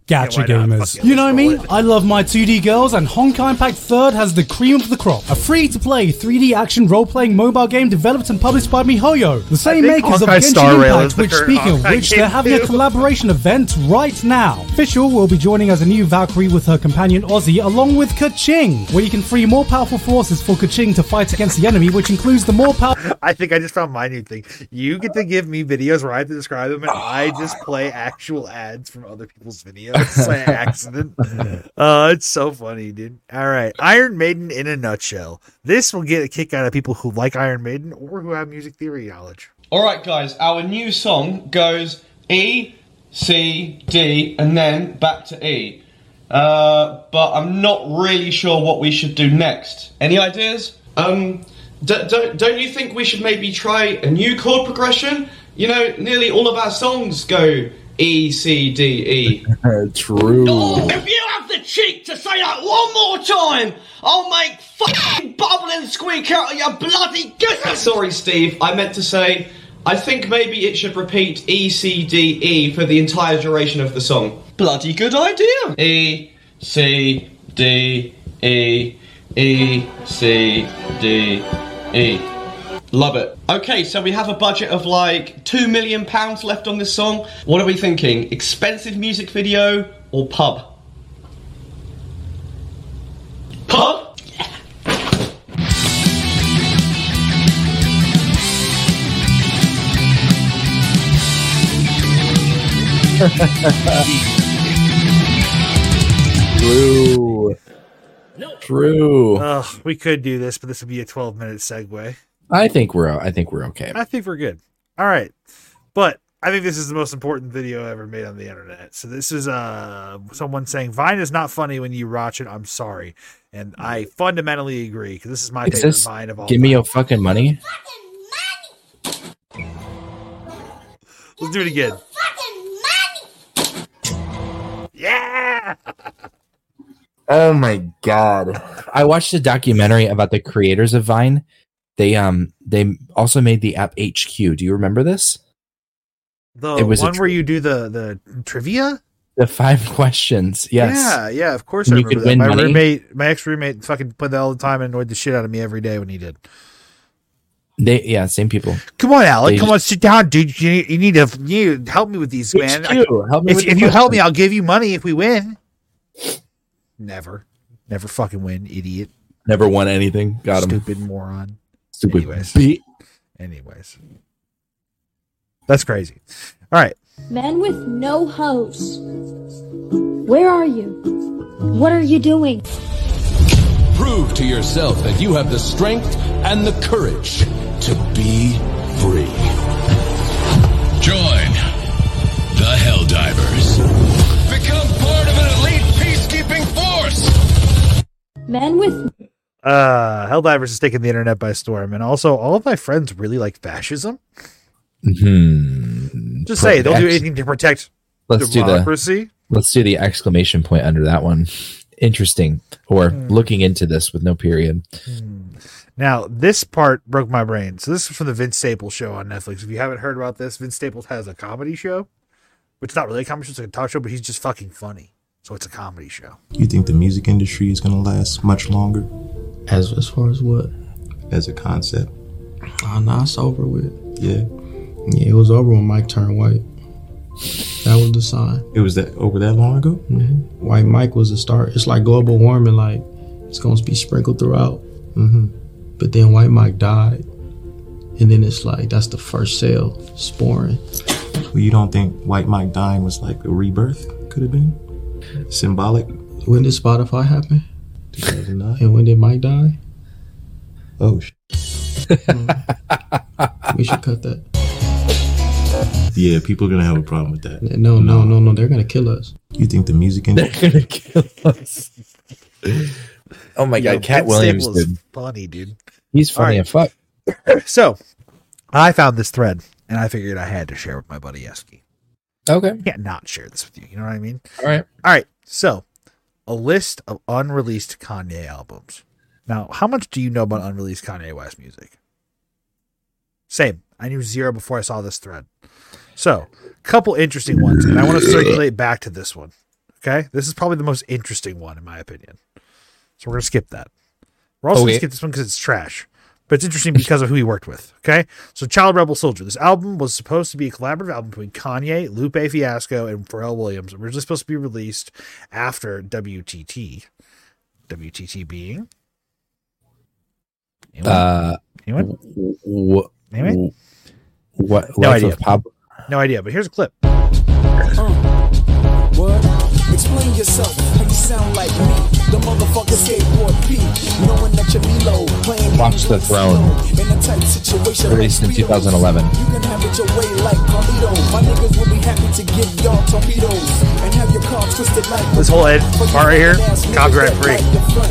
Gacha gamers. You know me? I love my 2D girls, and Honkai Impact 3rd has the cream of the crop. A free-to-play 3D action role-playing mobile game developed and published by MiHoYo, the same makers of Genshin Impact, which, speaking of which, they're having a collaboration event right now. Fischl will be joining as a new Valkyrie with her companion Ozzy, along with Ka-Ching, where you can free more powerful forces for Ka-Ching to fight against the enemy, which includes the more powerful... I think I just found my new thing. You get to give me videos where I have to describe them, and I just play actual ads from other people's videos. It's an accident. It's so funny, dude. All right. Iron Maiden in a nutshell. This will get a kick out of people who like Iron Maiden or who have music theory knowledge. Alright guys, our new song goes E, C, D, and then back to E. But I'm not really sure what we should do next. Any ideas? Don't you think we should maybe try a new chord progression? You know, nearly all of our songs go E, C, D, E. True. Oh, if you have the cheek to say that one more time, I'll make fucking bubble and squeak out of your bloody goodness. Sorry, Steve. I meant to say, I think maybe it should repeat E, C, D, E for the entire duration of the song. Bloody good idea. E, C, D, E. E, C, D, E. Love it. Okay, so we have a budget of like £2 million left on this song. What are we thinking? Expensive music video or pub? Pub? Yeah. True. True. We could do this, but this would be a 12-minute segue. I think we're okay. I think we're good. All right. But I think this is the most important video ever made on the internet. So this is someone saying, Vine is not funny when you watch it. I'm sorry. And I fundamentally agree, because this is my favorite Vine of all time. Give me your fucking money. Let's do it again. Yeah. Oh, my God. I watched a documentary about the creators of Vine. They also made the app HQ. Do you remember this? Where you do the trivia? The 5 questions. Yes. Yeah, of course. And I remember that. My ex-roommate fucking put that all the time and annoyed the shit out of me every day when he did. Same people. Come on, Alec. Come on, sit down, dude. You need help me with these, man. If you help me, I'll give you money if we win. Never fucking win, idiot. Never won anything. Got him. Stupid moron. Anyways. That's crazy. All right. Men with no hose. Where are you? What are you doing? Prove to yourself that you have the strength and the courage to be free. Join the Helldivers. Become part of an elite peacekeeping force. Men with... Helldivers is taking the internet by storm, and also all of my friends really like fascism. Mm-hmm. Just say they'll do anything to protect democracy. Let's do the exclamation point under that one. Interesting, or looking into this with no period. Now this part broke my brain. So this is from the Vince Staples show on Netflix. If you haven't heard about this, Vince Staples has a comedy show, which is not really a comedy show; it's like a talk show, but he's just fucking funny. So it's a comedy show. You think the music industry is going to last much longer? As far as what? As a concept. Oh, no, it's over with. Yeah, it was over when Mike turned white. That was the sign. It was that over that long ago? Mm-hmm. White Mike was the start. It's like global warming, like it's going to be sprinkled throughout. Mm-hmm. But then White Mike died. And then it's like, that's the first cell sporing. Well, you don't think White Mike dying was like a rebirth? Could have been? Symbolic? When did Spotify happen? 2009. And when did Mike die? Oh, shit. We should cut that. Yeah, people are going to have a problem with that. No. They're going to kill us. You think the music industry... They're going to kill us. Oh, my God. Cat Williams, dude. Funny, dude. He's funny as fuck. So, I found this thread, and I figured I had to share with my buddy Esky. Okay. I can't not share this with you. You know what I mean? All right. So... a list of unreleased Kanye albums. Now, how much do you know about unreleased Kanye West music? Same. I knew zero before I saw this thread. So, a couple interesting ones, and I want to circulate back to this one. Okay? This is probably the most interesting one, in my opinion. So, we're going to skip that. We're also going to skip this one because it's trash. But it's interesting because of who he worked with. Okay? So, Child Rebel Soldier. This album was supposed to be a collaborative album between Kanye, Lupe Fiasco, and Pharrell Williams. Originally supposed to be released after WTT. WTT being? Anyone? What? No idea. But here's a clip. What? Explain yourself when you sound like me, the motherfucker skateboard beat, knowing that you're Milo, playing Watch the Throne, in a tight situation, released in 2011. You can have it your way like Carlito. My niggas will be happy to give y'all torpedoes and have your car twisted like this whole head part right here, copyright free.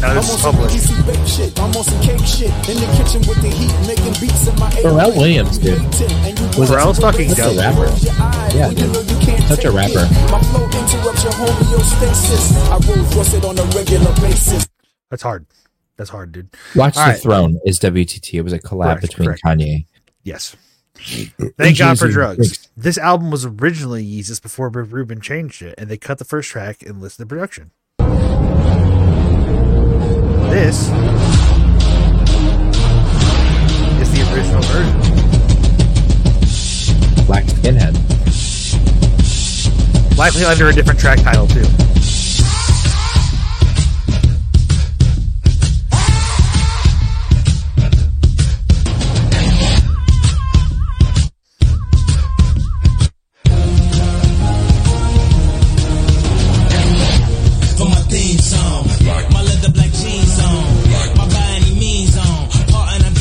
Now this is public. I'm on some cake shit in the kitchen with the heat, making beats in my Pharrell Williams, dude. Pharrell's fucking dope. Rapper. Yeah, dude. Such a rapper. That's hard. That's hard, dude. Watch All the right. Throne is WTT. It was a collab between Kanye. Yes. Thank God for drugs. This album was originally Yeezus before Rubin changed it, and they cut the first track and listed the production. This is the original version. Black Skinhead. Likely under a different track title, too.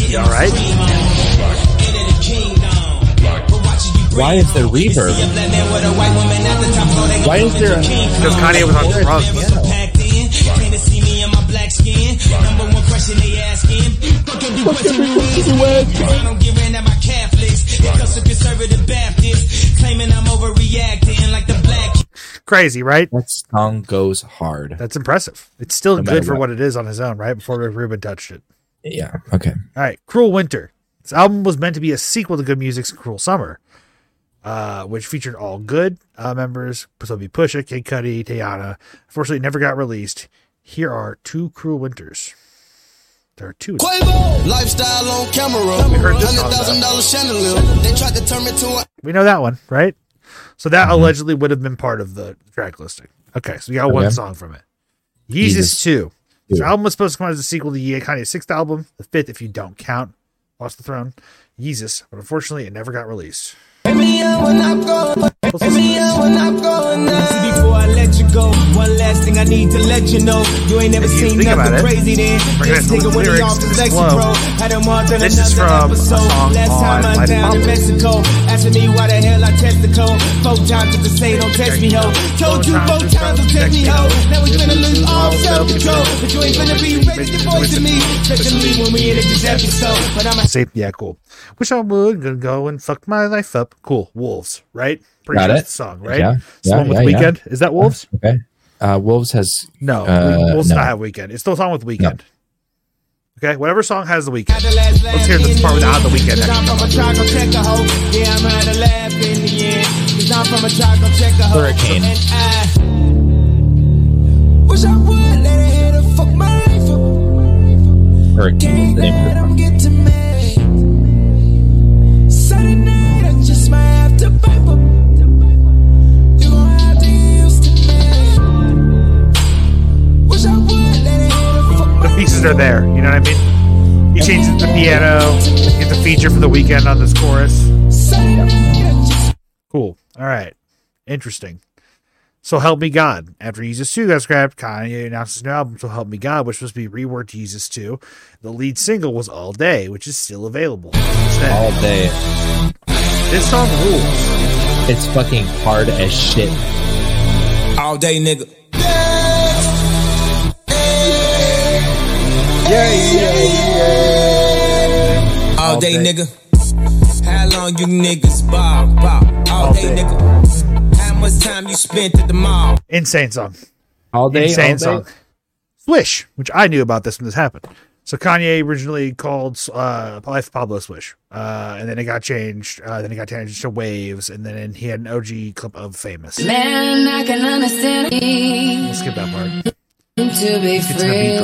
You alright? Why is there reverb? Why is there a... Because Kanye was on drugs. Crazy, right? That song goes hard. That's impressive. It's still good for what it is on his own, right? Before Rubin touched it. Yeah, okay. All right, Cruel Winter. This album was meant to be a sequel to Good Music's Cruel Summer, which featured all Good members, so it'd be Pusha, Kid Cudi, Teyana. Unfortunately, it never got released. Here are two Cruel Winters. There are two. Quavo, lifestyle on camera. We heard this $100,000 chandelier. They tried to turn it to a... We know that one, right? So that allegedly would have been part of the track listing. Okay, so we got one song from it. Yeezus 2. This album was supposed to come out as a sequel to Kanye's sixth album, the fifth if you don't count Watch the Throne. Yeezus, but unfortunately, it never got released. This is from a song on Life in Mexico. Asking me why the hell I test the code. 4 times to say don't test me, ho. Told you 4 times to test me, ho. Now we're gonna lose all self-control. But you ain't gonna be ready to voice to me. Especially when we in a disaster zone. But I'm a safe, yeah, cool. Wish I would gonna go and fuck my life up. Cool. Wolves, right? Pretty good song, right? Yeah. It's the one with the Weekend. Is that Wolves? Okay. Wolves has no. Wolves not have Weekend. It's still a song with Weekend. No. Okay. Whatever song has the Weekend. Let's hear this part without the Weekend. Hurricane. Hurricane. The pieces are there, you know what I mean? He changes the piano, gets a feature for the Weekend on this chorus. Cool. All right. Interesting. So Help Me God. After Yeezus 2 got scrapped, Kanye announced his new album, So Help Me God, which was to be reworked to Yeezus 2. The lead single was All Day, which is still available. All Day. This song rules. It's fucking hard as shit. All day, nigga. Yeah, yeah, yeah. All day, nigga. How long you niggas bob, bob? All day, nigga. How much time you spent at the mall? Insane song. All day, insane all day. Song. Swish, which I knew about this when this happened. So Kanye originally called Life of Pablo Swish, and then it got changed. Then it got changed to Waves, and then he had an OG clip of Famous. Man, I can understand. Let's skip that part. To be free.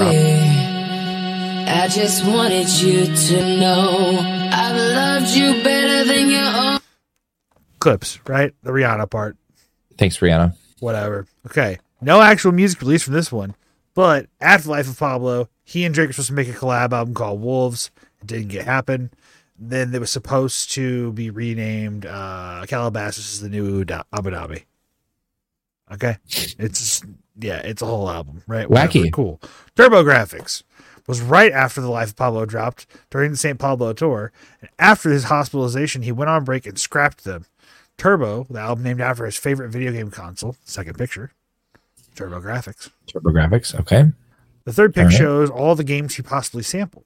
I just wanted you to know I've loved you better than your own. Clips, right? The Rihanna part. Thanks, Rihanna. Whatever. Okay. No actual music released from this one, but after Life of Pablo, he and Drake were supposed to make a collab album called Wolves. It didn't happen. Then it was supposed to be renamed Calabasas is the new Abu Dhabi. Okay. It's a whole album, right? Wacky. Whatever. Cool. TurboGrafx was right after The Life of Pablo dropped during the St. Pablo tour. And after his hospitalization, he went on break and scrapped them. Turbo, the album named after his favorite video game console, second picture, TurboGrafx. TurboGrafx, okay. The third pick shows all the games he possibly sampled.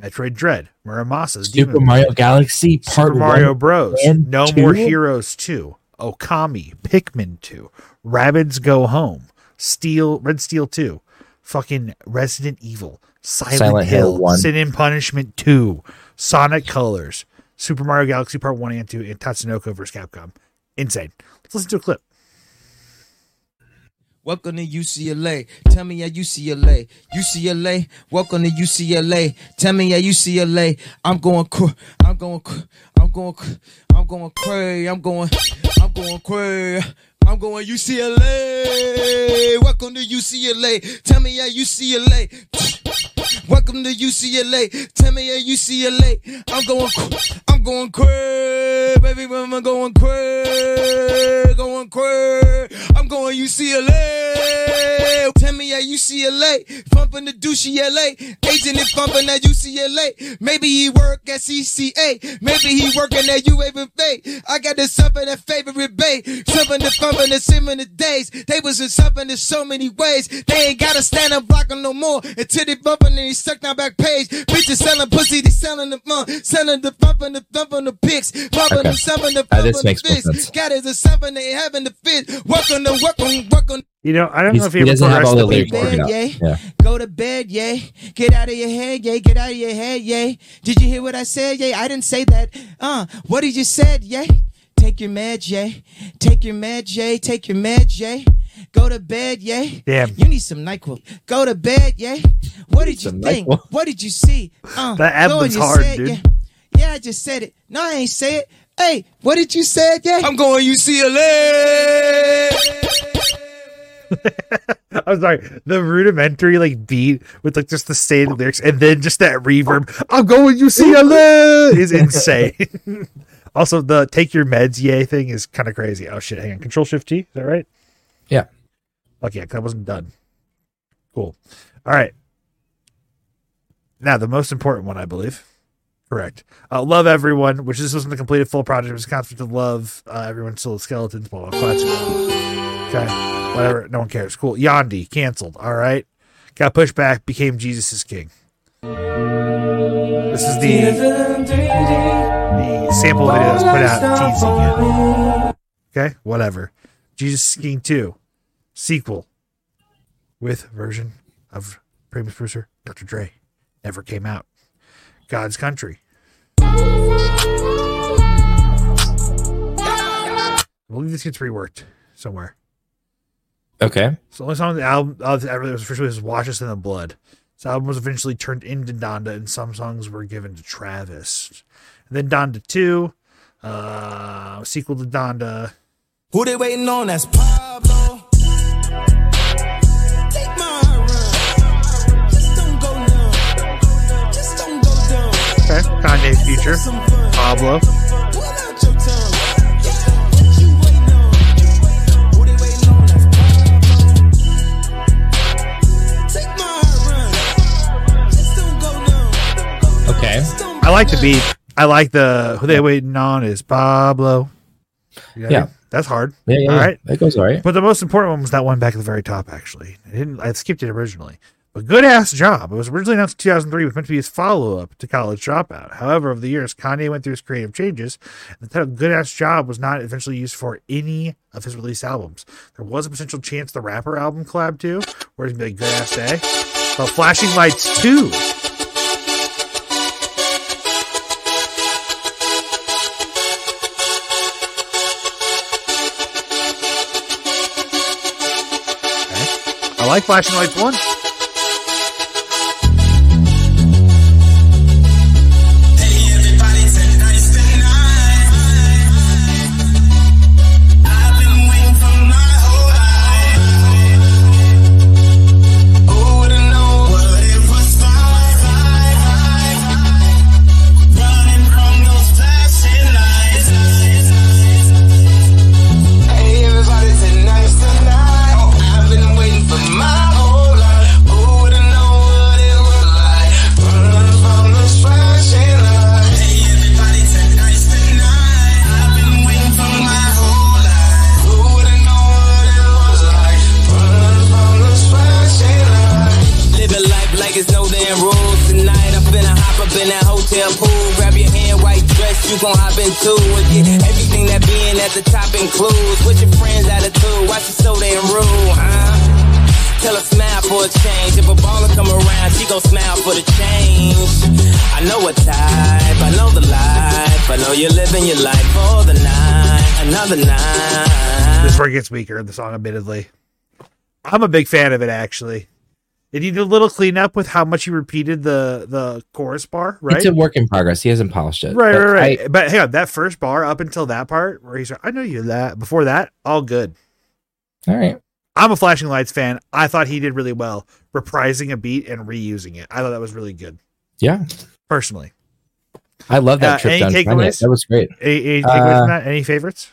Metroid Dread, Muramasa's Super Mario Galaxy, Super Mario Bros, No More Heroes 2, Okami, Pikmin 2, Rabbids Go Home, Red Steel 2, fucking Resident Evil, Silent Hill 1, Sin and Punishment 2, Sonic Colors, Super Mario Galaxy Part 1 and 2, and Tatsunoko vs. Capcom. Insane. Let's listen to a clip. Welcome to UCLA. Tell me at UCLA. UCLA. Welcome to UCLA. Tell me at UCLA. I'm going UCLA. Welcome to UCLA. Tell me at UCLA. Welcome to UCLA. Tell me at UCLA. I'm going cray, baby. I'm going cray. I'm going UCLA. Tell me at UCLA. Pumping the douchey LA. Agent is pumping at UCLA. Maybe he work at CCA. Maybe he working at UAFA. I got the something that favorite bay. Something to fun. In the similar days, they was in something in so many ways. They ain't gotta stand up blocking no more until they bumpin' and they stuck down back page. Bitches selling pussy, they selling the month, selling the bumpin', the thumpin', the pics, bumpin' the summon, the fist. God is a something they having the fit. Welcome to welcome. You know, I don't know if he doesn't have all the lyrics. Go to bed, yay. Get out of your head, yay. Get out of your head, yay. Did you hear what I said, yay? I didn't say that. What did you said, yay? Take your meds, yay. Take your meds, yay. Take your meds, yay. Go to bed, yay. Damn. You need some NyQuil. Go to bed, yay. What did you think? NyQuil. What did you see? That album's hard, said, dude. Yeah, I just said it. No, I ain't say it. Hey, what did you say, yay? I'm going UCLA. I'm sorry. The rudimentary beat with just the same lyrics and then just that reverb. I'm going UCLA is insane. Also, the take your meds, yay thing is kind of crazy. Oh, shit. Hang on. Control-Shift-T. Is that right? Yeah. Fuck yeah. That wasn't done. Cool. All right. Now, the most important one, I believe. Correct. Love Everyone, which this wasn't the completed full project. It was a concept of love. Everyone's still skeletons. Blah, blah, blah. Okay. Whatever. No one cares. Cool. Yandi. Canceled. All right. Got pushed back. Became Jesus is King. This is the sample video that's put out teasing it. Okay, whatever. Jesus is King 2 sequel with version of previous producer Dr. Dre never came out. God's Country. I believe this gets reworked somewhere. Okay. So the only song on the album that was officially was "Wash Us in the Blood." This album was eventually turned into Donda, and some songs were given to Travis. And then Donda 2, sequel to Donda. Who they waiting on? That's Pablo. Take my run. Just don't go down. Just don't go down. Okay, Kanye Future. Pablo. Okay. I like the beat. I like the who they waiting on is Pablo. Yeah. That's hard. Yeah, all right. That goes all right. But the most important one was that one back at the very top, actually. I skipped it originally. But Good Ass Job. It was originally announced in 2003. It was meant to be his follow-up to College Dropout. However, over the years, Kanye went through his creative changes. And the title Good Ass Job was not eventually used for any of his released albums. There was a potential chance the rapper album collab too, where it's going to be like Good Ass Day. But Flashing Lights 2. I like Flashing Lights 1. Hey, everybody tonight. you gon' hop into and get everything that being at the top includes. With your friends' attitude, watch it so damn rude, Tell her smile for a change. If a baller come around, she gon' smile for the change. I know a type, I know the life, I know you're living your life for the night, another night. This part gets weaker in the song, admittedly. I'm a big fan of it, actually. It needed a little cleanup with how much he repeated the chorus bar, right? It's a work in progress. He hasn't polished it. Right. But hang on, that first bar up until that part where he's like, I know you that. Before that, all good. All right. I'm a Flashing Lights fan. I thought he did really well reprising a beat and reusing it. I thought that was really good. Yeah. Personally. I love that trip down takeaways? That was great. Any takeaways from that? Any favorites?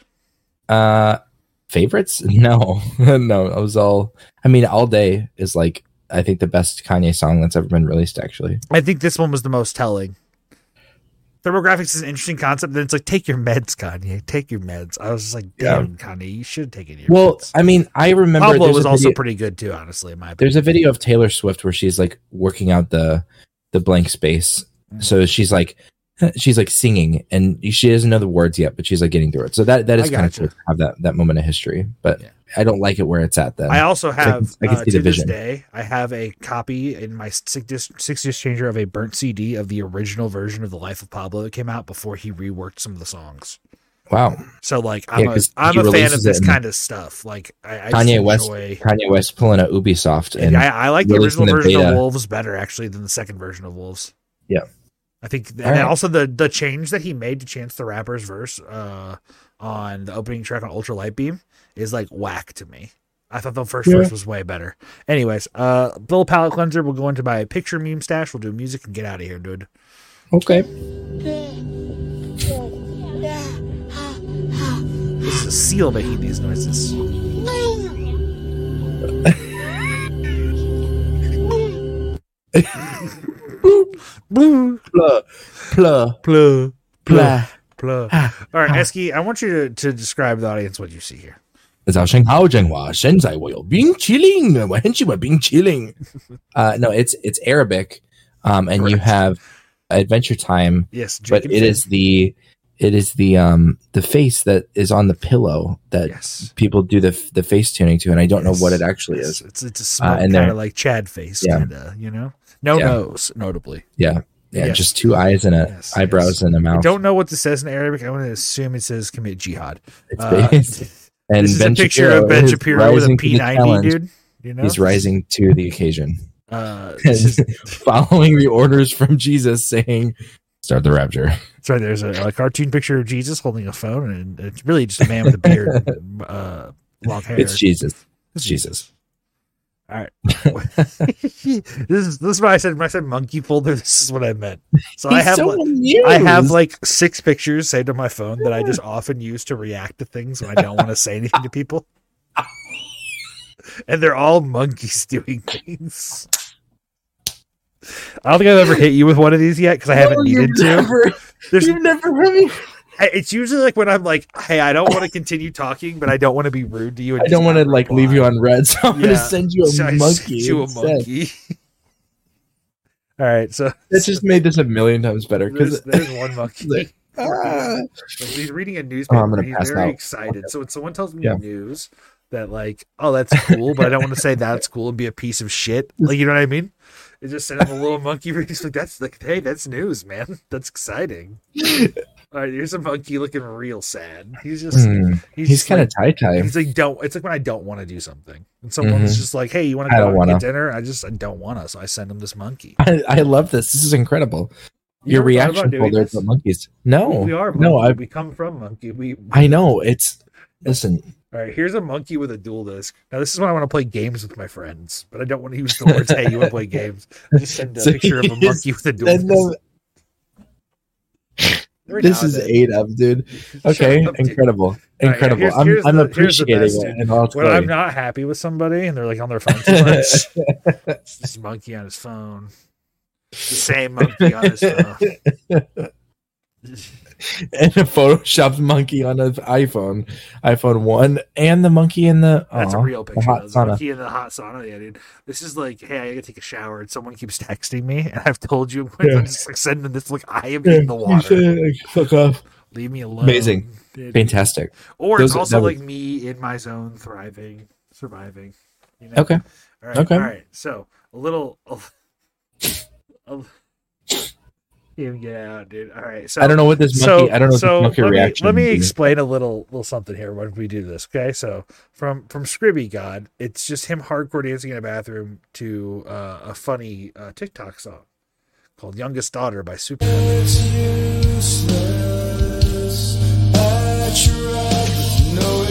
Favorites? No. No, it was all... I mean, All Day is like... I think the best Kanye song that's ever been released, actually. I think this one was the most telling. Thermographics is an interesting concept. Then it's like, take your meds, Kanye. Take your meds. I was just like, damn, Kanye, you should take it. Well, meds. I mean, I remember... Pablo was also pretty good, too, honestly, in my opinion. There's a video of Taylor Swift where she's, like, working out the blank space. Mm-hmm. So she's singing, and she doesn't know the words yet, but she's, like, getting through it. So that is kind of cool to have that moment of history, but... Yeah. I don't like it where it's at then. I also have, so I can see to the vision. This day, I have a copy in my 6 disc changer of a burnt CD of the original version of The Life of Pablo that came out before he reworked some of the songs. Wow. So, like, I'm a fan of this kind of stuff. Like, I Kanye West pulling a Ubisoft. And I like the original version of Wolves better, actually, than the second version of Wolves. Yeah. I think, also the change that he made to Chance the Rapper's verse on the opening track on Ultra Light Beam is like whack to me. I thought the first verse was way better. Anyways, little palate cleanser. We'll go into my picture meme stash. We'll do music and get out of here, dude. Okay. This is a seal making these noises. All right, Esky, I want you to describe the audience what you see here. No, it's Arabic, and correct. You have Adventure Time. Yes, but it is the face that is on the pillow that people do the face tuning to, and I don't know what it actually is. It's a small kind of like Chad face, kinda, you know, nose notably. Yeah. Yeah, yes. Just 2 eyes and eyebrows and a mouth. I don't know what this says in Arabic. I want to assume it says commit jihad. And this is a picture of Ben Shapiro with a P90, dude. You know? He's rising to the occasion. Following the orders from Jesus saying, start the rapture. That's right. There's a cartoon picture of Jesus holding a phone, and it's really just a man with a beard and long hair. It's Jesus. It's Jesus. All right. This is what I said. When I said monkey folder, this is what I meant. So I have like 6 pictures saved on my phone that I just often use to react to things when I don't want to say anything to people. And they're all monkeys doing things. I don't think I've ever hit you with one of these yet because I haven't needed to. You've never really... It's usually like when I'm like, hey, I don't want to continue talking, but I don't want to be rude to you. And I don't want to like leave you on red, so I'm going to send you a monkey. All right, so this just made this a million times better because there's one monkey. Like, he's reading a newspaper. Oh, I'm gonna pass very out. Excited. So when someone tells me news that like, oh, that's cool, but I don't want to say that's cool and be a piece of shit. Like, you know what I mean? It just sent him a little monkey reading. He's like, that's like, hey, that's news, man. That's exciting. All right, here's a monkey looking real sad. He's just he's kind of like, tie. He's like, don't. It's like when I don't want to do something, and someone's just like, "Hey, you want to go out and get dinner?" I don't want to, so I send him this monkey. I love this. This is incredible. Your reaction folder to monkeys. No, we are. Monkey. No, we come from monkey. We I know it's. Listen. All right, here's a monkey with a dual disc. Now, this is when I want to play games with my friends, but I don't want to use the words. Hey, you want to play games? I just send a picture of a monkey with a dual disc. This is 8 up, dude. Okay, incredible. Incredible. Right, I'm appreciating it. When I'm not happy with somebody and they're like on their phone too much, it's this monkey on his phone. It's the same monkey on his phone. And a photoshopped monkey on an iPhone 1, and the monkey in the... That's a real picture. The monkey in the hot sauna. Yeah, dude. This is like, hey, I gotta take a shower, and someone keeps texting me, and I've told you, I'm just like sending this, like, I am in the water. Fuck off. Leave me alone. Amazing. Fantastic. Or those, it's also like was... me in my zone, thriving, surviving. You know? Okay. All right. Okay. All right. So a little. Yeah, dude. All right. So I don't know what this monkey. I don't know what this monkey reaction. Let me explain a little something here. What if we do this? Okay. So from Scribby God, it's just him hardcore dancing in a bathroom to a funny TikTok song called "Youngest Daughter" by Super. It's useless. I tried. No,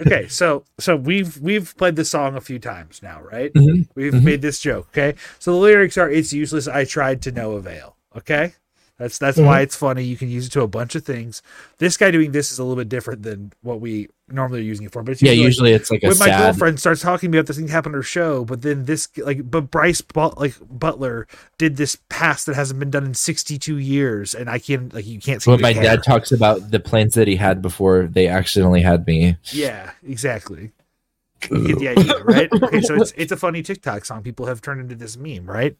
okay, so we've played this song a few times now, right? Mm-hmm. We've made this joke, okay? So the lyrics are, it's useless, I tried to no avail, okay? That's why it's funny. You can use it to a bunch of things. This guy doing this is a little bit different than what we normally are using it for. But it's usually it's like when my girlfriend starts talking to me about this thing happened on her show, but then this but Bryce Butler did this pass that hasn't been done in 62 years, and I can't you can't see. But my dad talks about the plans that he had before they accidentally had me. Yeah, exactly. You get the idea, right? Okay, so it's a funny TikTok song. People have turned into this meme, right?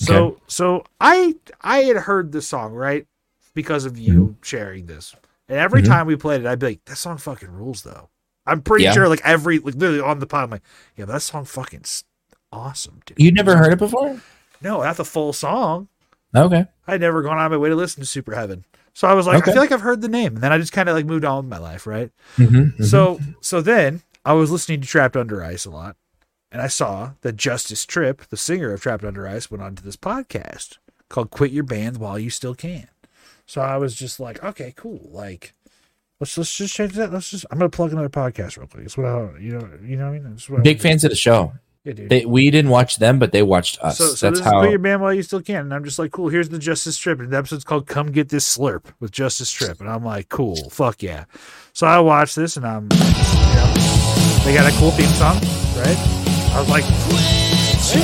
So okay. So I had heard this song, right, because of you sharing this. And every time we played it, I'd be like, that song fucking rules, though. I'm pretty sure, literally on the pod, I'm like, yeah, but that song fucking awesome, dude. You never heard it before? No, not the full song. Okay. I'd never gone out of my way to listen to Super Heaven. So I was like, okay. I feel like I've heard the name. And then I just kind of moved on with my life, right? Mm-hmm. So then I was listening to Trapped Under Ice a lot. And I saw that Justice Tripp, the singer of Trapped Under Ice, went on to this podcast called Quit Your Band While You Still Can. So I was just like, okay, cool. Like, let's just change that. I'm going to plug another podcast real quick. It's what I mean? It's what Big fans of the show. Yeah, dude. We didn't watch them, but they watched us. So that's how. Quit Your Band While You Still Can. And I'm just like, cool, here's the Justice Tripp. And the episode's called Come Get This Slurp with Justice Tripp. And I'm like, cool, fuck yeah. So I watched this and they got a cool theme song, right? I was like, it's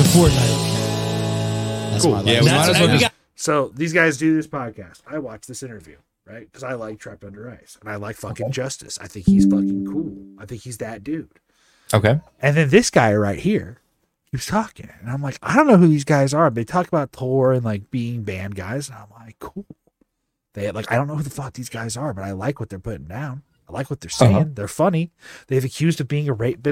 a Fortnite. That's cool. Yeah, so these guys do this podcast. I watch this interview, right? Because I like Trapped Under Ice and I like fucking Justice. I think he's fucking cool. I think he's that dude. Okay. And then this guy right here keeps talking. And I'm like, I don't know who these guys are. They talk about tour and like being band guys. And I'm like, cool. They I don't know who the fuck these guys are, but I like what they're putting down. I like what they're saying. Uh-huh. They're funny. They've accused of being a racist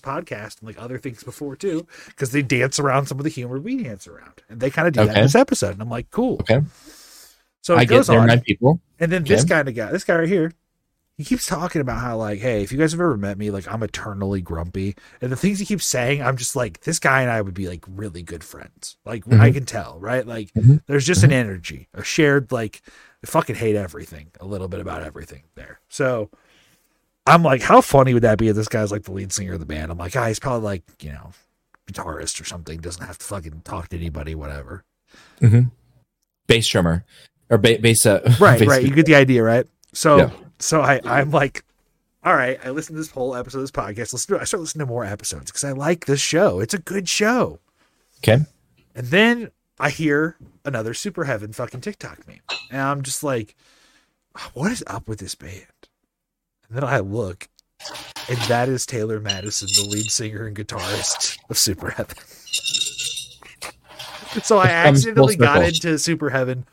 podcast and like other things before too, because they dance around some of the humor we dance around, and they kind of do that in this episode. And I'm like, cool. Okay. So it goes on. And then this guy right here, he keeps talking about how like, hey, if you guys have ever met me, like I'm eternally grumpy, and the things he keeps saying, I'm just like, this guy and I would be like really good friends. Like I can tell, right? Like there's just an energy, a shared like. I fucking hate everything, a little bit about everything there. So I'm like, how funny would that be if this guy's like the lead singer of the band? I'm like, he's probably like, guitarist or something, doesn't have to fucking talk to anybody, whatever. Mm-hmm. Bass drummer or bass. Right. You get the idea, right? So, I'm like, all right, I listened to this whole episode of this podcast. I start listening to more episodes because I like this show. It's a good show. Okay. And then I hear another Super Heaven fucking TikTok meme. And I'm just like, what is up with this band? And then I look, and that is Taylor Madison, the lead singer and guitarist of Super Heaven. So I accidentally got into Super Heaven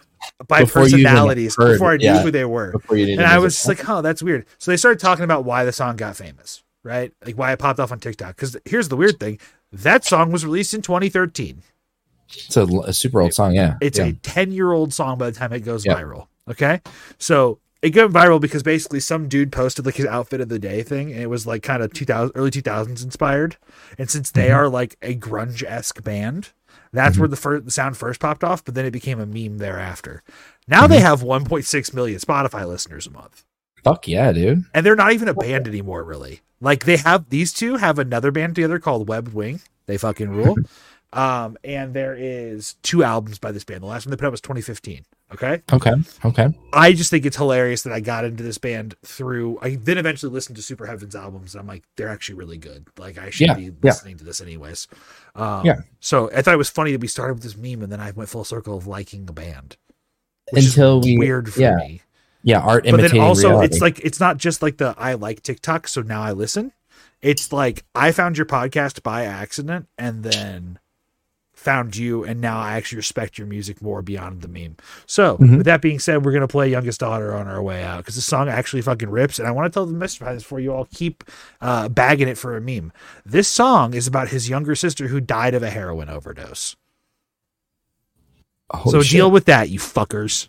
by personalities before I knew who they were. And I was just like, oh, that's weird. So they started talking about why the song got famous, right? Like why it popped off on TikTok. Because here's the weird thing. That song was released in 2013. It's a super old song, yeah. It's a 10-year-old song by the time it goes viral, okay? So it went viral because basically some dude posted like his outfit of the day thing, and it was like kind of early 2000s inspired. And since they are like a grunge-esque band, that's where the sound first popped off, but then it became a meme thereafter. Now they have 1.6 million Spotify listeners a month. Fuck yeah, dude. And they're not even a band anymore, really. Like these two have another band together called Webbed Wing. They fucking rule. And there is 2 albums by this band. The last one they put out was 2015. Okay. I just think it's hilarious that I got into this band through. I then eventually listened to Super Heaven's albums, and I'm like, they're actually really good. Like I should be listening to this anyways. So I thought it was funny that we started with this meme, and then I went full circle of liking the band, which is weird for me. Yeah, art imitating reality. But then also, reality. It's like, it's not just like the, I like TikTok, so now I listen. It's like, I found your podcast by accident and then found you, and now I actually respect your music more beyond the meme. So, with that being said, we're going to play Youngest Daughter on our way out, because this song actually fucking rips, and I want to tell the mystifiers before you all keep bagging it for a meme. This song is about his younger sister who died of a heroin overdose. Holy so shit. Deal with that, you fuckers.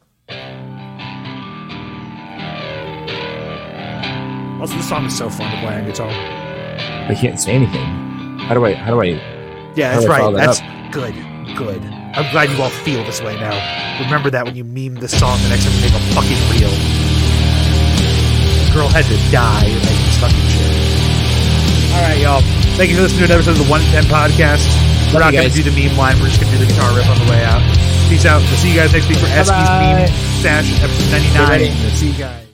Also, this song is so fun to play on guitar. I can't say anything. How do I? Yeah, that's right. That's good. I'm glad you all feel this way now. Remember that when you meme the song the next time you make a fucking reel. The girl had to die to make this fucking shit. All right, y'all. Thank you for listening to an episode of the 110 Podcast. We're not going to do the meme line. We're just going to do the guitar riff on the way out. Peace out. We'll see you guys next week for Eskie's Meme Stash, episode 99. See you guys.